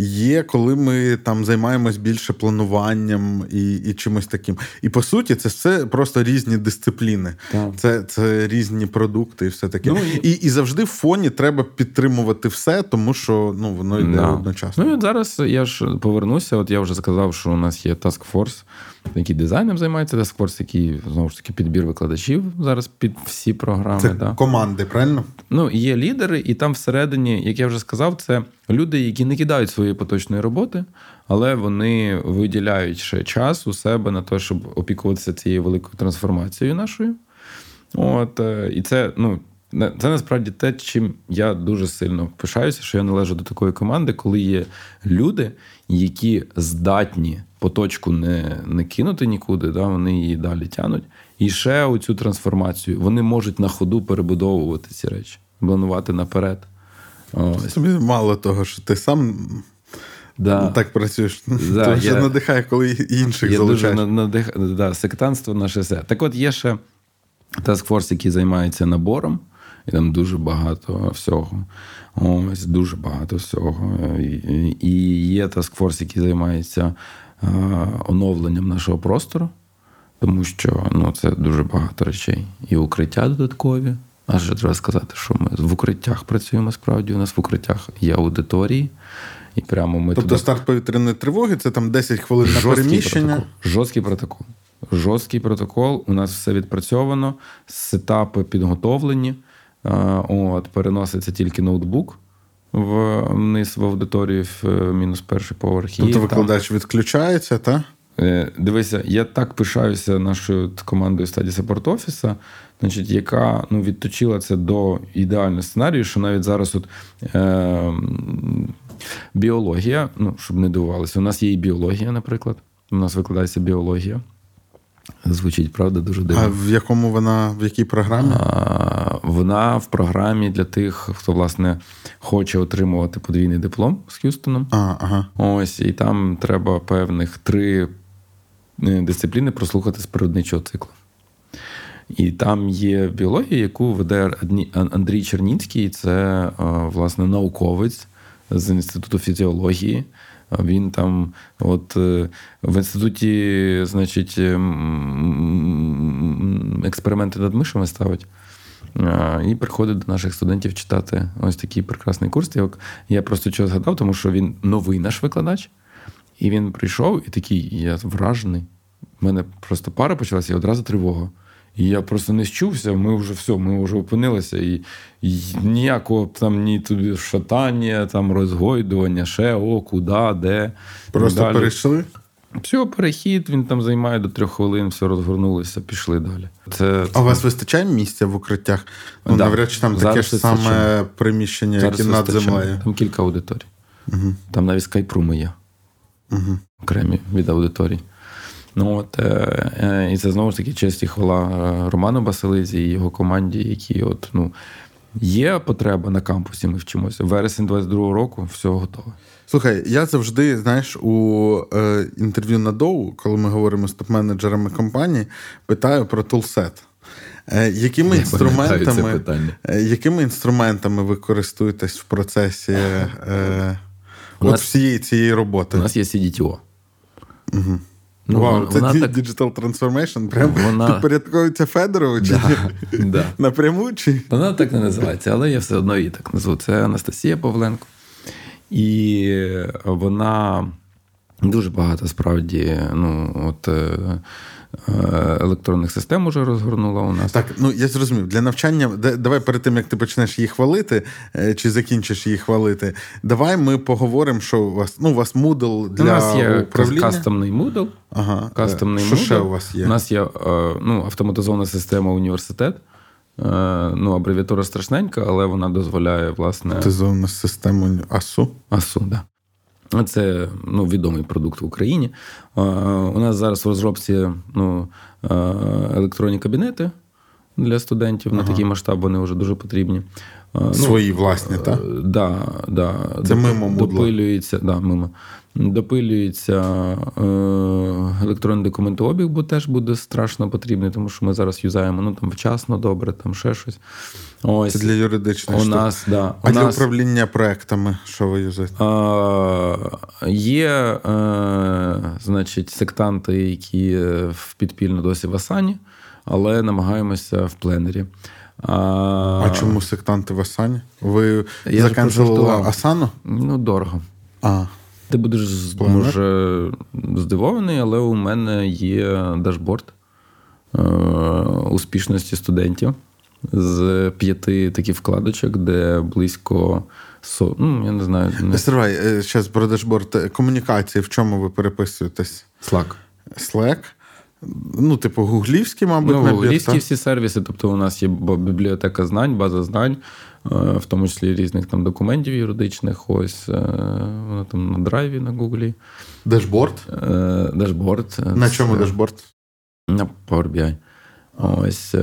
Є, коли ми там займаємось більше плануванням і, і чимось таким. І, по суті, це все просто різні дисципліни. Це, це різні продукти і все таке. Ну, і, і завжди в фоні треба підтримувати все, тому що ну, воно йде да. одночасно. Ну, і зараз я ж повернуся. От я вже сказав, що у нас є таскфорс, який дизайном займається. Таскфорс, який, знову ж таки, підбір викладачів зараз під всі програми. Це да. команди, правильно? Ну, є лідери, і там всередині, як я вже сказав, це люди, які не кидають своєї поточної роботи, але вони виділяють ще час у себе на те, щоб опікуватися цією великою трансформацією нашою. От, і це, ну, це насправді те, чим я дуже сильно пишаюся, що я належу до такої команди, коли є люди, які здатні поточку не, не кинути нікуди, да, вони її далі тянуть. І ще оцю трансформацію вони можуть на ходу перебудовувати ці речі, планувати наперед. Ось. Тобі мало того, що ти сам да. так працюєш, да, то вже надихає, коли інших я залучаєш. Я дуже надих... да, сектантство наше все. Так от є ще таскфорс, який займається набором, і там дуже багато всього. Ось, дуже багато всього. І є таскфорс, який займається оновленням нашого простору, тому що ну, це дуже багато речей. І укриття додаткові. Аж же треба сказати, що ми в укриттях працюємо справді. У нас в укриттях є аудиторії. І прямо ми тобто туди... старт повітряної тривоги, це там десять хвилин на жорсткий переміщення. Протокол. Жорсткий протокол. Жорсткий протокол. У нас все відпрацьовано, сетапи підготовлені. От, переноситься тільки ноутбук вниз в аудиторію в мінус перший поверх. Тобто викладач там... відключається, так? Дивися, я так пишаюся нашою командою Study Support Office, значить, яка ну, відточила це до ідеального сценарію, що навіть зараз от, е, біологія, ну, щоб не дивувалися, у нас є і біологія, наприклад, у нас викладається біологія. Звучить, правда, дуже дивно. А в якому вона, в якій програмі? А, вона в програмі для тих, хто, власне, хоче отримувати подвійний диплом з Х'юстоном. А, ага. Ось, і там треба певних три дисципліни прослухати з природничого циклу. І там є біологія, яку веде Андрій Чернінський, це, власне, науковець з Інституту фізіології. Він там, от в інституті, значить, експерименти над мишами ставить і приходить до наших студентів читати ось такий прекрасний курс. Я просто чого згадав, тому що він новий наш викладач, і він прийшов і такий, я вражений. У мене просто пара почалася і одразу тривога. І я просто не счувся, ми вже все, ми вже опинилися, і, і ніякого там ні тобі шатання, там розгойдування, ще, о, куди, де. Просто далі. Перейшли? Все, перехід, він там займає до трьох хвилин, все розгорнулося, пішли далі. Це, це... А у вас вистачає місця в укриттях? Ну, да. Навряд чи там зараз таке ж саме приміщення, зараз як і над землею. Там кілька аудиторій. Угу. Там навіть скайпруми є. Угу. Окремі від аудиторій. Ну, от, е, і це, знову ж таки, честь і хвала Роману Василизі і його команді, які, от, ну, є потреба на кампусі, ми вчимося. Вересень двадцять другого року, все готове. Слухай, я завжди, знаєш, у е, інтерв'ю на Доу, коли ми говоримо з топ-менеджерами компанії, питаю про тулсет. Е, якими, інструментами, е, якими інструментами ви користуєтесь в процесі е, от нас, всієї цієї роботи? У нас є сі ді ті о. Угу. Ну, вау, вона, це вона так... Digital Transformation, прям вона... підпорядковується Федорову чи да, напряму? Чи... Вона так не називається, але я все одно її так назву. Це Анастасія Павленко. І вона дуже багато, справді, ну, от, електронних систем уже розгорнула у нас. Так, ну, я зрозумів. Для навчання, давай перед тим, як ти почнеш її хвалити, чи закінчиш її хвалити, давай ми поговоримо, що у вас, ну, у вас Moodle для управління. У нас є кастомний Moodle. Ага. Кастомний що Moodle. Ще у вас є? У нас є, ну, автоматизована система університет. Ну, абревіатура страшненька, але вона дозволяє, власне... Автоматизована система АСУ? АСУ, так. Да. Це, ну, відомий продукт в Україні. У нас зараз в розробці, ну, електронні кабінети для студентів. Ага. На такий масштаб вони вже дуже потрібні. Свої, ну, власні, так? Так, да, да. Це доп... мимо Moodle. Допилюється, да, мимо. Допилюється електронний документообіг, бо теж буде страшно потрібний, тому що ми зараз юзаємо, ну, там, вчасно, добре, там, ще щось. Ось. Це для юридичних штук. Да, а для нас... управління проектами, що ви юзаєте? А, є, а, значить, сектанти, які підпільно досі в Асані, але намагаємося в пленері. А, а чому сектанти в Асані? Ви заканчували Асану? Ну, дорого. А. Ти будеш, може, здивований, але у мене є дашборд е- успішності студентів з п'яти таких вкладочок, де близько... Со... Ну, я не знаю... Не... Сервай, зараз про дашборд. Комунікації, в чому ви переписуєтесь? Slack. Slack. Ну, типу, гуглівські, мабуть, ну, гуглівські всі сервіси. Тобто у нас є бібліотека знань, база знань, в тому числі різних там документів юридичних. Ось вона там на драйві, на гуглі. Дешборд? Дешборд. На чому дешборд? На Power бі ай. Ось.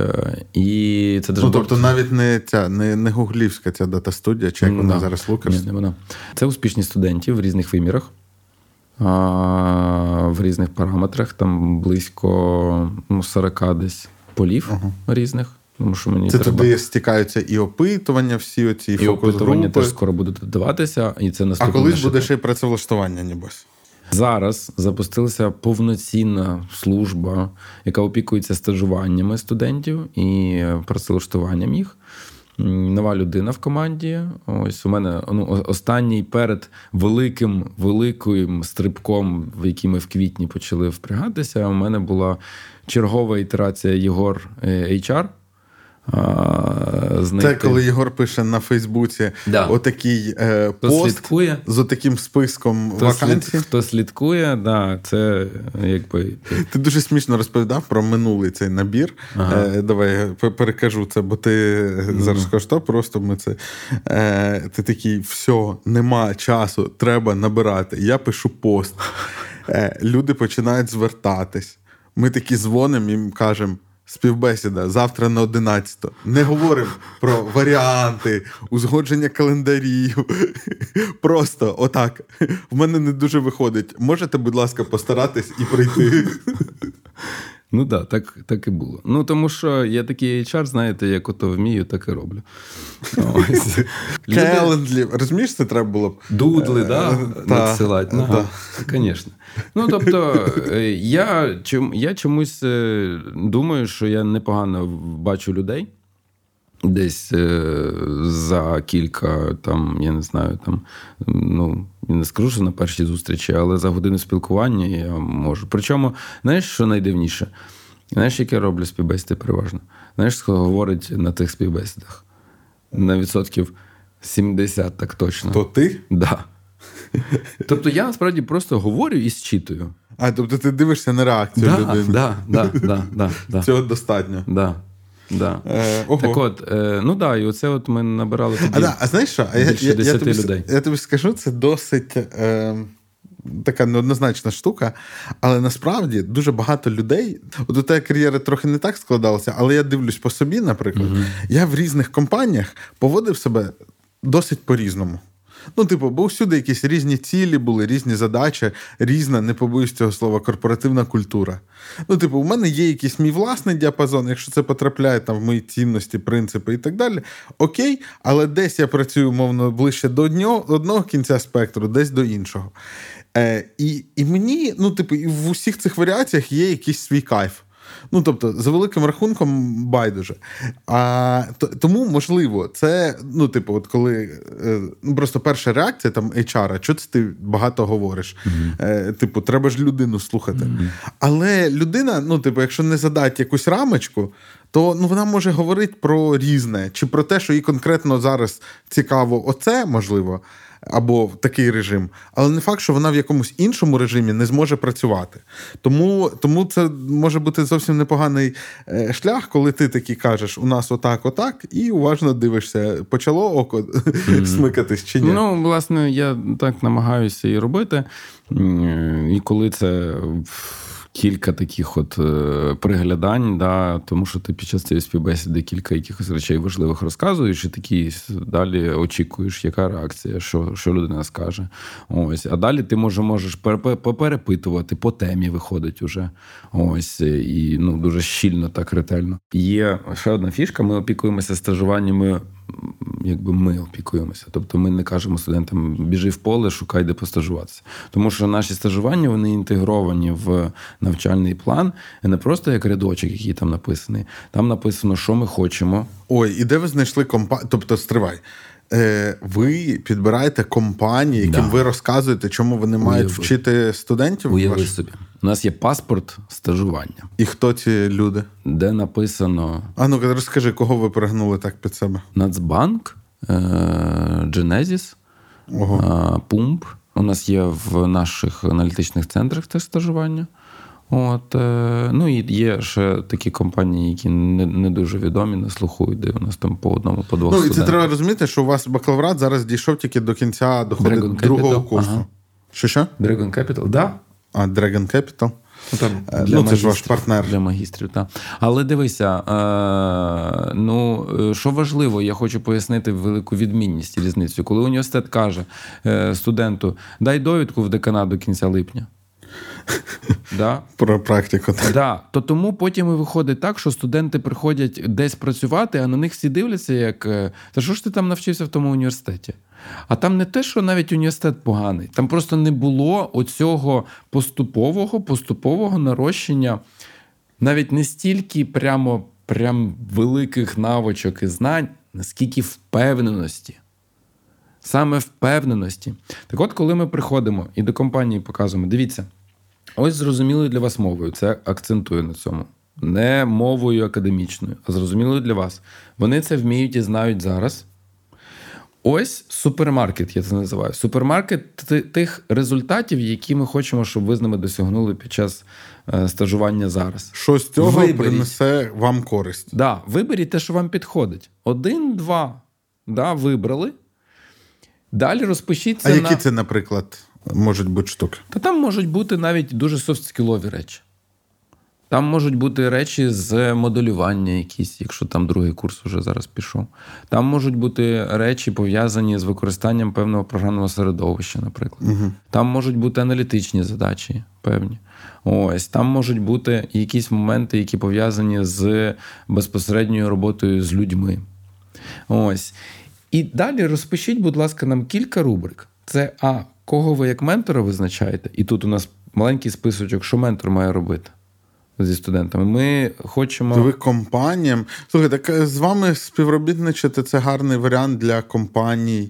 І це дуже ну, тобто навіть не ця, не, не гуглівська ця дата-студія, чи як вона no. зараз Лукерс? Ні, не вона. Це успішні студенти в різних вимірах, в різних параметрах. Там близько ну, сорок десь полів uh-huh. різних. Тому що мені це треба... туди стікаються і опитування всі оці, і фокус-групи. І опитування теж скоро будуть додаватися. І це а колись буде ще й працевлаштування, нібось? Зараз запустилася повноцінна служба, яка опікується стажуваннями студентів і працевлаштуванням їх. Нова людина в команді. Ось у мене ну, останній перед великим, великим стрибком, в який ми в квітні почали впрягатися, у мене була чергова ітерація Єгор ейч ар. Знайти. Це коли Єгор пише на Фейсбуці да. отакий е, пост слідкує, з отаким списком хто вакансій. Слід, хто слідкує, да, це якби... Ти дуже смішно розповідав про минулий цей набір. Ага. Е, давай я перекажу це, бо ти mm. зараз кажеш, що просто ми це... Е, ти такий, все, нема часу, треба набирати. Я пишу пост. Е, люди починають звертатись. Ми такі дзвонимо, їм кажемо, співбесіда завтра на одинадцяту. Не говоримо про варіанти, узгодження календарів. Просто отак. В мене не дуже виходить. Можете, будь ласка, постаратись і прийти? Ну да, так, так і було. Ну тому що я такий ейч ар, знаєте, як ото вмію, так і роблю. Календлі. Розумієш, це треба було б? Дудли, да? Надсилати. Звісно. Ну, тобто, я, я чомусь думаю, що я непогано бачу людей. Десь за кілька, там, я не знаю, там, ну, не скажу, що на першій зустрічі, але за годину спілкування я можу. Причому, знаєш, що найдивніше? Знаєш, як я роблю співбесіди переважно? Знаєш, хто говорить на тих співбесідах? На відсотків сімдесят, так точно. То ти? Так. Да. Тобто я, насправді, просто говорю і зчитую. А, тобто ти дивишся на реакцію да, людини? Да, да, да, да, да. Цього достатньо. Да. Да. Е, так от, е, ну да, і оце от ми набирали тоді а, да, а знаєш що? більше я, я, десяти я тобі, людей. Я тобі скажу, це досить е, така неоднозначна штука, але насправді дуже багато людей, от у тебе кар'єра трохи не так складалася, але я дивлюсь по собі, наприклад, угу. я в різних компаніях поводив себе досить по-різному. Ну, типу, бо всюди якісь різні цілі були, різні задачі, різна, не побоюсь цього слова, корпоративна культура. Ну, типу, у мене є якийсь мій власний діапазон, якщо це потрапляє там в мої цінності, принципи і так далі, окей, але десь я працюю, мовно, ближче до одного кінця спектру, десь до іншого. Е, і, і мені, ну, типу, і в усіх цих варіаціях є якийсь свій кайф. Ну, тобто, за великим рахунком, байдуже. А, то, тому, можливо, це, ну, типу, от коли, ну, просто перша реакція, там, ейч ар, чого це ти багато говориш? Mm-hmm. Типу, треба ж людину слухати. Mm-hmm. Але людина, ну, типу, якщо не задати якусь рамочку, то, ну, вона може говорити про різне, чи про те, що їй конкретно зараз цікаво оце, можливо, або такий режим, але не факт, що вона в якомусь іншому режимі не зможе працювати. Тому, тому це може бути зовсім непоганий шлях, коли ти таки кажеш, у нас отак, отак, і уважно дивишся, почало око mm-hmm. смикатись чи ні? Ну, власне, я так намагаюся і робити. І коли це кілька таких от приглядань, да, тому що ти під час цієї співбесіди кілька якихось речей важливих розказуєш і такі далі очікуєш, яка реакція, що, що людина скаже. Ось. А далі ти може, можеш поперепитувати, по темі виходить уже. Ось. І ну, дуже щільно так ретельно. Є ще одна фішка, ми опікуємося стажуваннями, якби ми опікуємося. Тобто ми не кажемо студентам, біжи в поле, шукай, де постажуватися. Тому що наші стажування, вони інтегровані в навчальний план, не просто як рядочок, який там написаний. Там написано, що ми хочемо. Ой, і де ви знайшли компанію? Тобто, стривай. Е, ви підбираєте компанії, яким да. ви розказуєте, чому вони мають Уяви. вчити студентів? Уяви собі. У нас є паспорт стажування. І хто ці люди? Де написано... А ну-ка, розкажи, кого ви пригнули так під себе? Нацбанк, е- Genesis, е- Пумп. У нас є в наших аналітичних центрах теж стажування. От, е- ну і є ще такі компанії, які не, не дуже відомі, не слухують, де у нас там по одному, по двох студентів. Ну і це треба розуміти, що у вас бакалаврат зараз дійшов тільки до кінця доходить другого курсу. Ага. Що-що? Dragon Capital, так. Да. А Dragon Capital? Там, для ну, це ж ваш партнер. Для магістрів, так. Але дивися, е, ну, що важливо, я хочу пояснити велику відмінність і різницю. Коли університет каже е, студенту, дай довідку в деканат до кінця липня. Да? Про практику. Так. Да. То тому потім і виходить так, що студенти приходять десь працювати, а на них всі дивляться, як «Та що ж ти там навчився в тому університеті?» А там не те, що навіть університет поганий. Там просто не було оцього поступового, поступового нарощення навіть не стільки прямо, прям великих навичок і знань, наскільки впевненості. Саме впевненості. Так от, коли ми приходимо і до компанії показуємо, дивіться, ось зрозумілою для вас мовою, це акцентую на цьому. Не мовою академічною, а зрозумілою для вас. Вони це вміють і знають зараз. Ось супермаркет, я це називаю. Супермаркет тих результатів, які ми хочемо, щоб ви з ними досягнули під час стажування зараз. Що з цього виберіть. Принесе вам користь. Так, да, виберіть те, що вам підходить. Один, два, да, вибрали. Далі розпишіться на... А які на... це, наприклад, можуть бути штуки? Та там можуть бути навіть дуже софт-скілові речі. Там можуть бути речі з моделювання якісь, якщо там другий курс уже зараз пішов. Там можуть бути речі, пов'язані з використанням певного програмного середовища, наприклад. Угу. Там можуть бути аналітичні задачі певні. Ось, там можуть бути якісь моменти, які пов'язані з безпосередньою роботою з людьми. Ось. І далі розпишіть, будь ласка, нам кілька рубрик. Це А. Кого ви як ментора визначаєте? І тут у нас маленький списочок, що ментор має робити зі студентами. Ми хочемо... Ви компаніям... Слухай, так з вами співробітничати – це гарний варіант для компаній,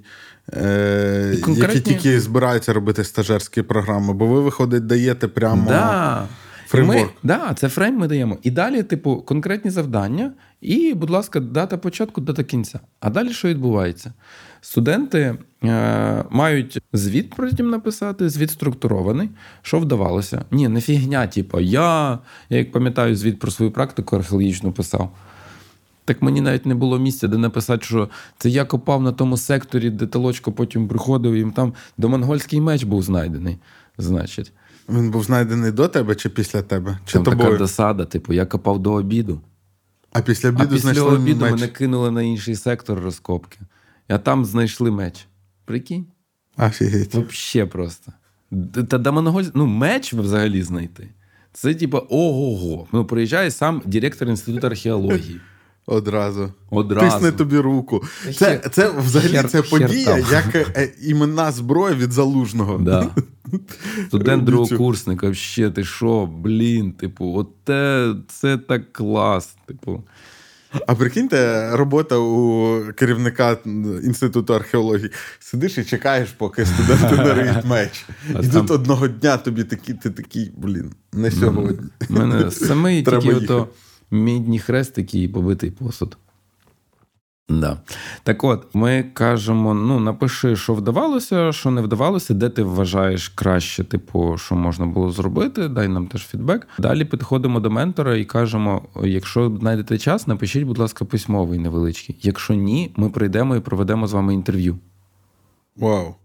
е... конкретні... які тільки збираються робити стажерські програми. Бо ви, виходить, даєте прямо... Да. Фреймворк. Так, да, це фрейм ми даємо. І далі, типу, конкретні завдання і, будь ласка, дата початку, дата кінця. А далі що відбувається? Студенти е- мають звіт потім написати, звіт структурований, що вдавалося. Ні, не фігня, типу, я, я, як пам'ятаю, звіт про свою практику археологічну писав. Так мені навіть не було місця, де написати, що це я копав на тому секторі, де Толочко потім приходив, і там домонгольський меч був знайдений, значить. Він був знайдений до тебе чи після тебе? Чи там тобою? Така досада, типу, я копав до обіду. А після обіду, а після знайшли обіду меч. Мене кинули на інший сектор розкопки. А там знайшли меч. Прикинь? Офігеть. Вообще просто. Та домонголь... Ну, меч взагалі знайти. Це типу ого-го. Ну, приїжджає сам директор Інституту археології. Одразу. Одразу. Тисне тобі руку. Це, це взагалі хер, це подія, як іменна зброя від Залужного. Да. Студент другокурсник, вообще, ти що, блін, типу, от те, це так клас, типу. А прикиньте, робота у керівника Інституту археології. Сидиш і чекаєш, поки студенти дарують меч. І тут одного дня тобі такий, ти такий, блін, не сьогодні. У мене самий тільки ото... Мідні хрестики і побитий посуд. Да. Так от, ми кажемо, ну, напиши, що вдавалося, що не вдавалося, де ти вважаєш краще, типу, що можна було зробити, дай нам теж фідбек. Далі підходимо до ментора і кажемо, якщо знайдете час, напишіть, будь ласка, письмовий невеличкий. Якщо ні, ми прийдемо і проведемо з вами інтерв'ю. Вау.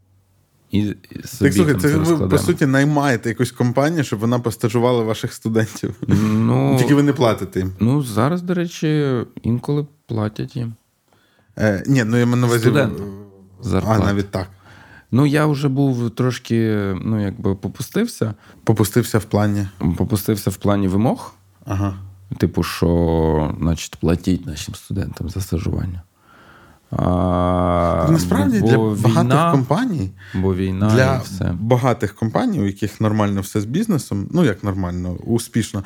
І собі так, слухай, це ви, по суті, наймаєте якусь компанію, щоб вона постажувала ваших студентів. Ну, тільки ви не платите їм. Ну, зараз, до речі, інколи платять їм. Е, ні, ну, я маю на увазі... Студентам зарплати. А, навіть так. Ну, я вже був трошки, ну, якби, попустився. Попустився в плані? Попустився в плані вимог. Ага. Типу, що, значить, платіть нашим студентам за стажування. А, насправді для багатих війна, компаній, бо війна для все. багатих компаній, у яких нормально все з бізнесом, ну як нормально, успішно,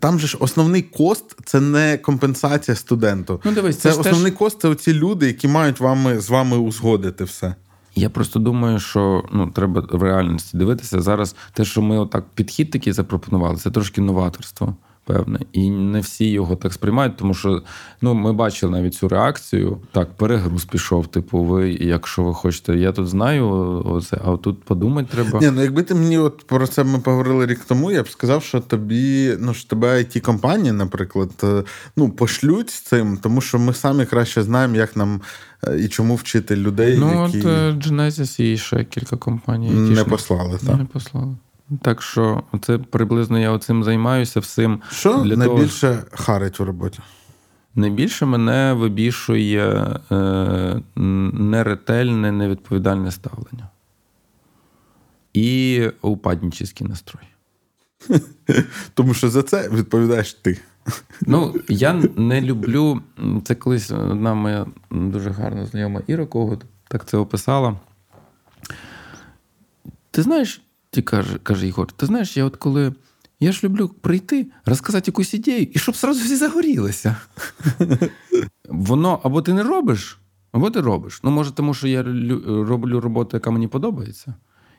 там же ж основний кост – це не компенсація студенту. Ну, дивись, це, це основний теж... кост – це оці люди, які мають вами, з вами узгодити все. Я просто думаю, що ну, треба в реальності дивитися. Зараз те, що ми отак підхід такий запропонували, це трошки новаторство. Певне. І не всі його так сприймають, тому що ну, ми бачили навіть цю реакцію. Так, перегруз пішов, типу, ви, якщо ви хочете, я тут знаю, оце, а тут подумати треба. Ні, ну якби ти мені от про це ми поговорили рік тому, я б сказав, що тобі, ну, що тебе ай ті-компанії, наприклад, ну, пошлють з цим, тому що ми самі краще знаємо, як нам і чому вчити людей, ну, які... Ну, от Genesis і ще кілька компаній. Не послали, так? Не послали. Так що це приблизно я цим займаюся всім. Що для найбільше того, харить у роботі? Найбільше мене вибішує е, неретельне, невідповідальне ставлення. І упаднічеський настрой. Тому що за це відповідаєш ти. Ну, я не люблю... Це колись одна моя дуже гарна знайома Іра Когут так це описала. Ти знаєш, ти каже, каже Єгор, ти знаєш, я от коли... Я ж люблю прийти, розказати якусь ідею, і щоб зразу всі загорілися. Воно або ти не робиш, або ти робиш. Ну, може, тому що я роблю роботу, яка мені подобається.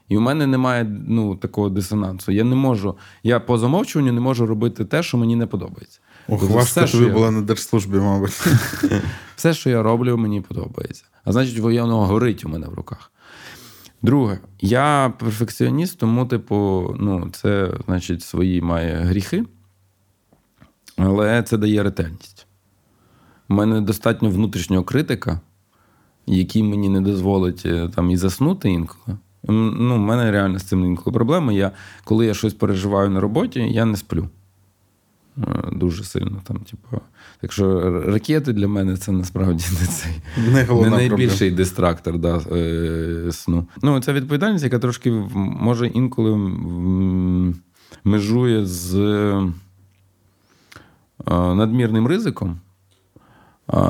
І в мене немає, ну, такого дисонансу. Я не можу, я по замовчуванню не можу робити те, що мені не подобається. Ох, важко тобі я... була на держслужбі, мабуть. Все, що я роблю, мені подобається. А значить, воно горить у мене в руках. Друге, я перфекціоніст, тому, типу, ну, це, значить, свої має гріхи, але це дає ретельність. У мене достатньо внутрішнього критика, який мені не дозволить там і заснути інколи. Ну, в мене реально з цим інколи проблеми. Я, коли я щось переживаю на роботі, я не сплю. Дуже сильно там, типу. Так що ракети для мене це насправді не цей не не найбільший проблем. Дистрактор да, е, сну. Ну, ця відповідальність, яка трошки може інколи межує з надмірним ризиком,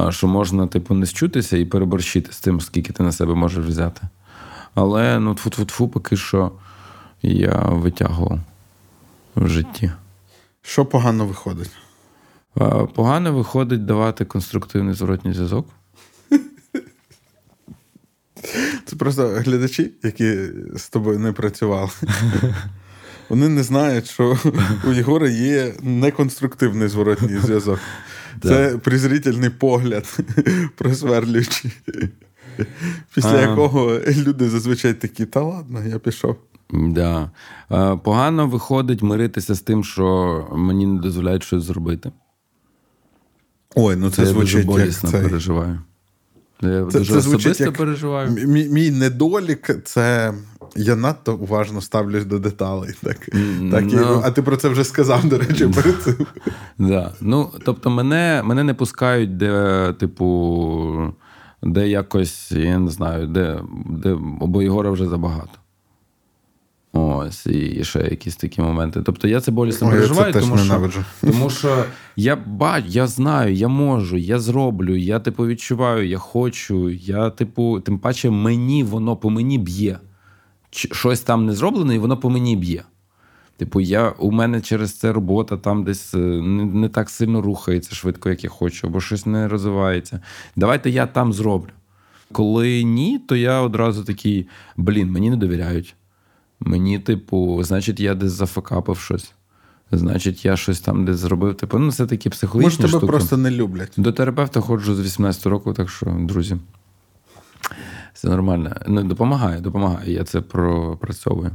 що можна, типу, не счутися і переборщити з тим, скільки ти на себе можеш взяти. Але, ну, тфу-тфу-тфу, поки що я витягував в житті. Що погано виходить? Погано виходить давати конструктивний зворотній зв'язок. Це просто глядачі, які з тобою не працювали. Вони не знають, що у Єгора є неконструктивний зворотній зв'язок. Це презрительний погляд, просверлюючий, після якого люди зазвичай такі, та ладно, я пішов. Да. Погано виходить миритися з тим, що мені не дозволяють щось зробити. Ой, ну це, це я звучить дуже болісно як цей... переживаю. Я це, дуже це особисто як... переживаю. Мій, мій недолік – це я надто уважно ставлюсь до деталей. Так? Mm, так, no. і... А ти про це вже сказав, до речі, перед цим. Да. Ну, тобто мене, мене не пускають, де, типу, де якось, я не знаю, де, де бо Єгора вже забагато. Ось, і ще якісь такі моменти. Тобто я це болісно переживаю, тому що, тому що я бачу, я знаю, я можу, я зроблю, я, типу, відчуваю, я хочу, я, типу, тим паче мені воно по мені б'є. Щось там не зроблено, і воно по мені б'є. Типу, я, у мене через це робота там десь не, не так сильно рухається швидко, як я хочу, або щось не розвивається. Давайте я там зроблю. Коли ні, то я одразу такий, блін, мені не довіряють. Мені, типу, значить, я десь зафакапив щось. Значить, я щось там десь зробив. Типу, ну, це такі психологічні штуки. Може, тебе штуки. Просто не люблять. До терапевта ходжу з вісімнадцятого року, так що, друзі, це нормально. Ну, допомагає, допомагає. Я це пропрацьовую.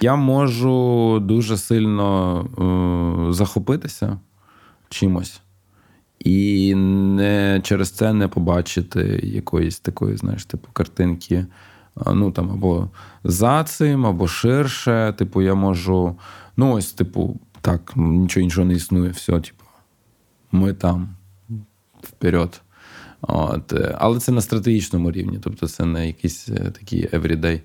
Я можу дуже сильно е- захопитися чимось. І не, через це не побачити якоїсь такої, знаєш, типу, картинки. Ну, там, або за цим, або ширше. Типу, я можу... Ну, ось, типу, так, нічого іншого не існує. Все, типу, ми там, вперед. От. Але це на стратегічному рівні. Тобто, це не якісь такі everyday.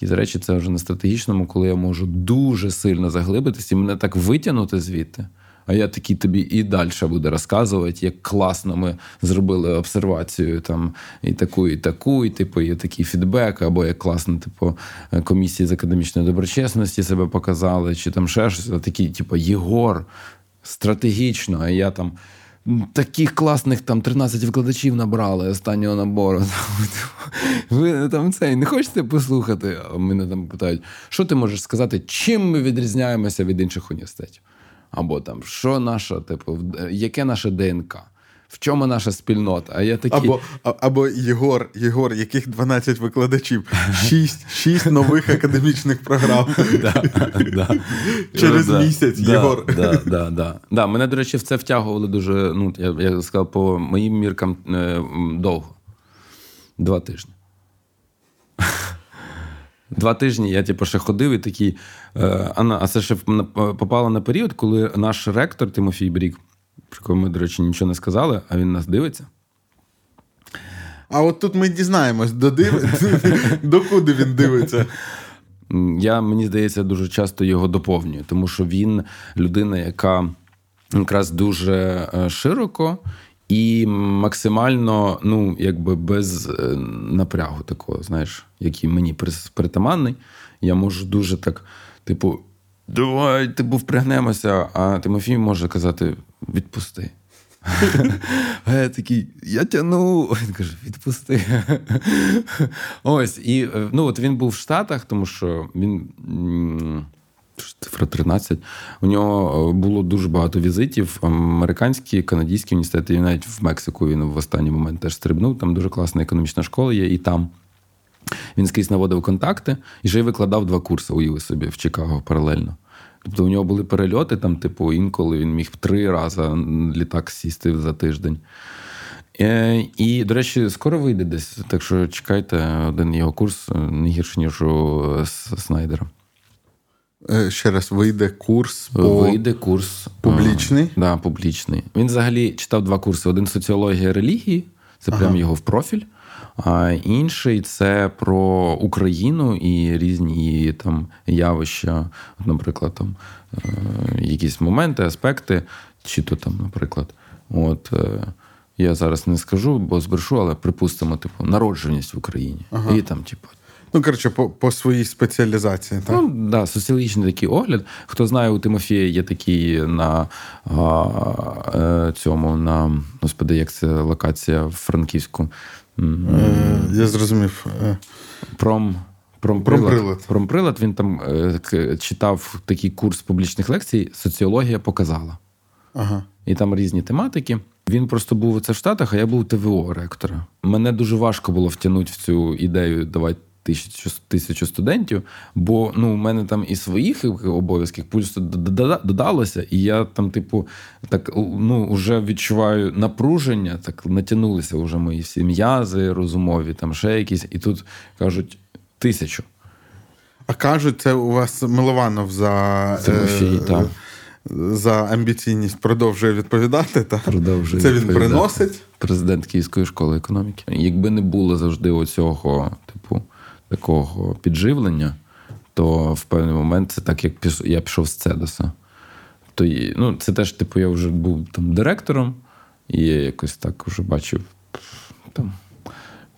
Якісь речі, це вже на стратегічному, коли я можу дуже сильно заглибитись і мене так витягнути звідти. А я такий тобі і далі буду розказувати, як класно ми зробили обсервацію там, і таку, і таку, і типу, є такий фідбек, або як класно, типу, комісії з академічної доброчесності себе показали, чи там ще щось. Такий, типу, Єгор, стратегічно, а я там таких класних там тринадцять викладачів набрали останнього набору. Ви там цей, не хочете послухати? А мене там питають, що ти можеш сказати, чим ми відрізняємося від інших університетів? Або там, що наша, типу, яке наше ДНК? В чому наша спільнота? А я такі... Або, або Єгор, Єгор, яких дванадцять викладачів? Шість, шість нових академічних програм. Через місяць, Єгор. Да, мене, до речі, в це втягували дуже, ну, я сказав, по моїм міркам довго. Два тижні. Два тижні я, типу, ще ходив і такий... Анна, а це ще попало на період, коли наш ректор Тимофій Брік, про кого ми, до речі, нічого не сказали, а він нас дивиться. А от тут ми дізнаємось, докуди він дивиться. Я, мені здається, дуже часто його доповнюю, тому що він людина, яка якраз дуже широко і максимально, ну, якби без напрягу такого, знаєш, який мені притаманний. Я можу дуже так, типу, давай, типу, впрягнемося, а Тимофій може казати, відпусти. А я такий, я тяну. Він каже, відпусти. Ось, і, ну, от він був в Штатах, тому що він... Цифра тринадцять. У нього було дуже багато візитів. Американські, канадійські університети, навіть в Мексику він в останній момент теж стрибнув. Там дуже класна економічна школа є, і там він скрізь наводив контакти, і ще й викладав два курси, уяви собі, в Чикаго паралельно. Тобто у нього були перельоти, там, типу, інколи він міг три рази літак сісти за тиждень. І, до речі, скоро вийде десь, так що чекайте, один його курс не гірше, ніж у Снайдера. Ще раз, вийде курс по... Вийде курс. Публічний? Так, да, публічний. Він взагалі читав два курси. Один – соціологія релігії, це ага. прям його в профіль. А інший – це про Україну і різні її там явища, наприклад, там якісь моменти, аспекти, чи то там, наприклад, от... Я зараз не скажу, бо збрешу, але припустимо, типу, народжуваність в Україні. Ага. І там, типу... Ну, коротше, по, по своїй спеціалізації, так? Ну, так, да, соціологічний такий огляд. Хто знає, у Тимофія є такий на а, цьому, на, господи, як це локація в Франківську? Я зрозумів. Пром... Промприлад. Промприлад. Промприлад. Він там читав такий курс публічних лекцій «Соціологія показала». Ага. І там різні тематики. Він просто був у це в Штатах, а я був ТВО ректора. Мене дуже важко було втягнути в цю ідею, давай, Тисячу, тисячу студентів, бо, ну, у мене там і своїх обов'язків плюс додалося, і я там, типу, так, ну, вже відчуваю напруження, так натягнулися вже мої всі м'язи, розумові, там ще якісь, і тут кажуть тисячу. А кажуть, це у вас Милованов за... Тимофій, так. За амбіційність продовжує відповідати, та продовжує це він відповідати. Приносить. Президент Київської школи економіки. Якби не було завжди оцього, типу, такого підживлення, то в певний момент це так, як я пішов з Цедоса. То, ну, це теж, типу, я вже був там директором, і я якось так вже бачив, там,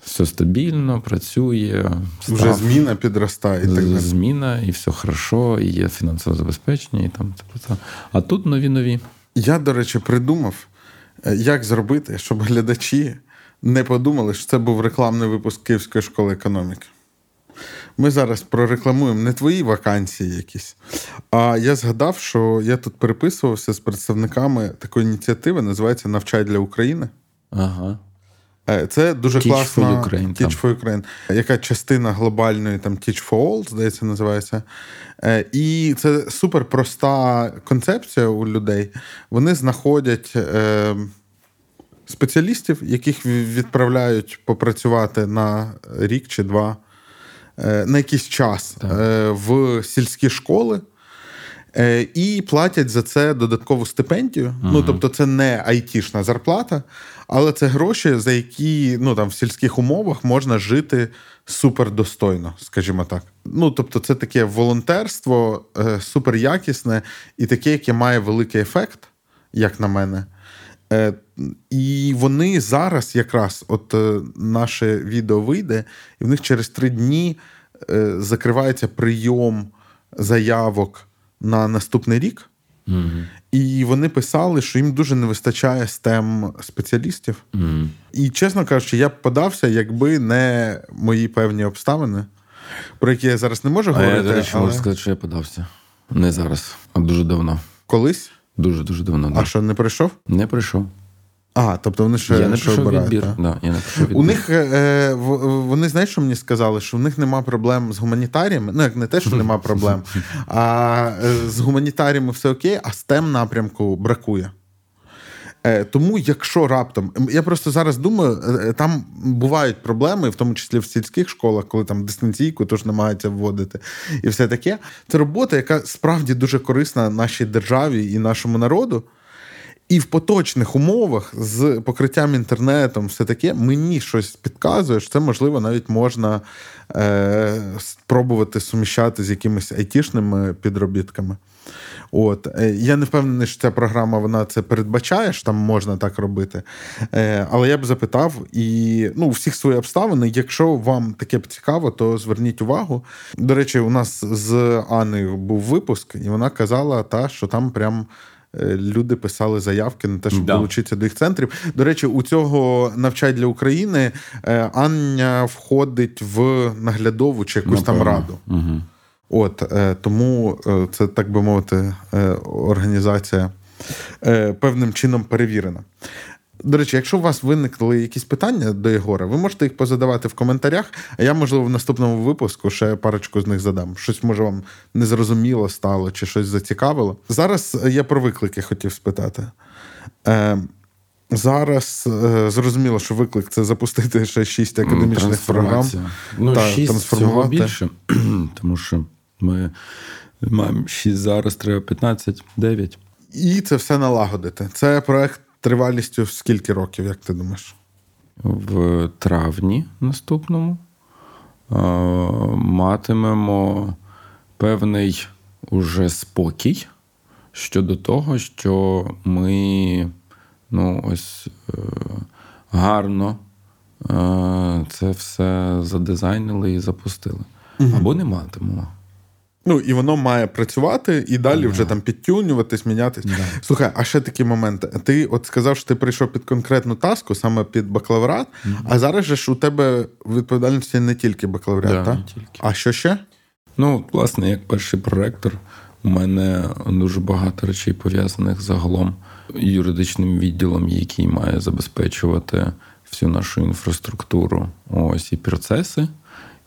все стабільно, працює. Став, вже зміна підростає. Так. Зміна, і все хорошо, і є фінансово забезпечення, і там, типу, це. А тут нові-нові. Я, до речі, придумав, як зробити, щоб глядачі не подумали, що це був рекламний випуск Київської школи економіки. Ми зараз прорекламуємо не твої вакансії якісь, а я згадав, що я тут переписувався з представниками такої ініціативи, називається «Навчай для України». Ага. Це дуже Teach класна for Ukraine, Teach for Ukraine, яка частина глобальної там Teach for All, здається, називається. І це супер проста концепція у людей. Вони знаходять спеціалістів, яких відправляють попрацювати на рік чи два, на якийсь час так. в сільські школи і платять за це додаткову стипендію. Ага. Ну, тобто це не айтішна зарплата, але це гроші, за які, ну, там, в сільських умовах можна жити супердостойно, скажімо так. Ну, тобто це таке волонтерство суперякісне і таке, яке має великий ефект, як на мене. І вони зараз якраз, от наше відео вийде, і в них через три дні закривається прийом заявок на наступний рік. Mm-hmm. І вони писали, що їм дуже не вистачає STEM-спеціалістів. Mm-hmm. І, чесно кажучи, я б подався, якби не мої певні обставини, про які я зараз не можу а говорити. Я, до речі, але... можу сказати, що я подався. Не зараз, а дуже давно. Колись? Дуже-дуже давно. Да. А що, не прийшов? Не прийшов. А, тобто вони ще, я не ще обирають. Відбір. Да, я не відбір. У них, е, вони, знаєш, що мені сказали? Що в них нема проблем з гуманітаріями. Ну, як не те, що нема проблем. А з гуманітаріями все окей, а з STEM напрямку бракує. Тому, якщо раптом, я просто зараз думаю, там бувають проблеми, в тому числі в сільських школах, коли там дистанційку теж намагаються вводити і все таке. Це робота, яка справді дуже корисна нашій державі і нашому народу. І в поточних умовах з покриттям інтернетом, все таке, мені щось підказує, що це, можливо, навіть можна е, спробувати суміщати з якимись айтішними підробітками. От. Я не впевнений, що ця програма, вона це передбачає, що там можна так робити. Е, але я б запитав, і ну, у всіх свої обставини, якщо вам таке б цікаво, то зверніть увагу. До речі, у нас з Анною був випуск, і вона казала, та, що там прям... люди писали заявки на те, щоб да. долучитися до їх центрів. До речі, у цього «Навчай для України» Анна входить в наглядову чи якусь Напевно. там раду. Угу. От, тому це, так би мовити, організація певним чином перевірена. До речі, якщо у вас виникли якісь питання до Єгора, ви можете їх позадавати в коментарях, а я, можливо, в наступному випуску ще парочку з них задам. Щось, може, вам незрозуміло стало чи щось зацікавило. Зараз я про виклики хотів спитати. Е, зараз е, зрозуміло, що виклик – це запустити ще шість академічних програм. Ну, та, шість цього більше, тому що ми маємо шість зараз, треба п'ятнадцять, дев'ять. І це все налагодити. Це проект тривалістю скільки років, як ти думаєш? В травні наступному матимемо певний уже спокій щодо того, що ми ну, ось, гарно це все задизайнили і запустили. Угу. Або не матимемо. Ну, і воно має працювати, і далі yeah. вже там підтюнюватись, мінятись. Yeah. Слухай, а ще такий момент. Ти от сказав, що ти прийшов під конкретну таску, саме під бакалаврат, mm-hmm. а зараз же ж у тебе відповідальності не тільки бакалаврат, yeah, так? А що ще? Ну, власне, як перший проректор, у мене дуже багато речей пов'язаних загалом юридичним відділом, який має забезпечувати всю нашу інфраструктуру, ось, і процеси.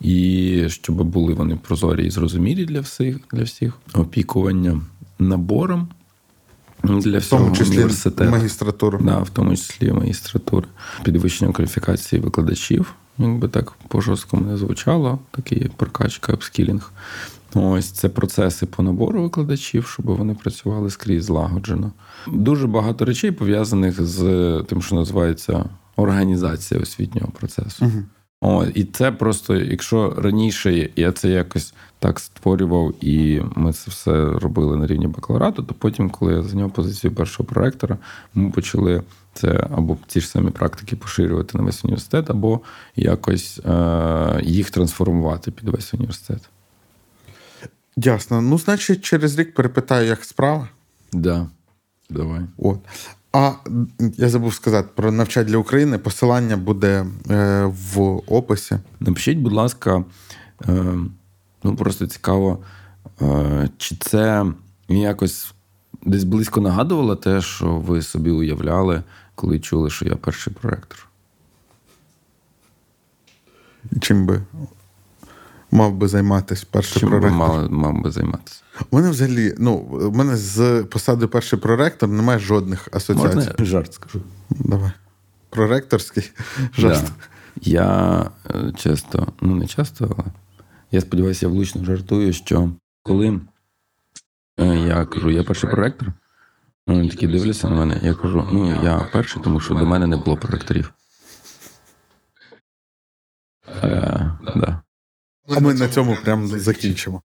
І щоб були вони прозорі і зрозумілі для всіх, для всіх. Опікування набором для всього університету. Магістратуру. Да, в тому числі магістратури. Підвищення кваліфікації викладачів, якби так по-жорсткому не звучало, такий прокачка, апскілінг. Ось це процеси по набору викладачів, щоб вони працювали скрізь злагоджено. Дуже багато речей пов'язаних з тим, що називається організація освітнього процесу. Угу. О, і це просто, якщо раніше я це якось так створював, і ми це все робили на рівні бакалаврату, то потім, коли я зайняв позицію першого проректора, ми почали це або ті ж самі практики поширювати на весь університет, або якось е- їх трансформувати під весь університет. Ясно. Ну, значить, через рік перепитаю, як справа? Так. Да. Давай. От. А я забув сказати про «Навчай для України». Посилання буде е, в описі. Напишіть, будь ласка, е, ну просто цікаво, е, чи це якось десь близько нагадувало те, що ви собі уявляли, коли чули, що я перший проректор? Чим би мав би займатися перший Чим проректор? Чим би мав, мав би займатися? У мене взагалі, ну, у мене з посади перший проректор немає жодних асоціацій. Можна я жарт скажу? Давай. Проректорський жарт. Да. Я часто, ну не часто, але я сподіваюся, я влучно жартую, що коли я кажу, я перший проректор, вони такі дивляться на мене, я кажу, ну я перший, тому що до мене не було проректорів. Так. Е, да. А ми на цьому прям закінчимо.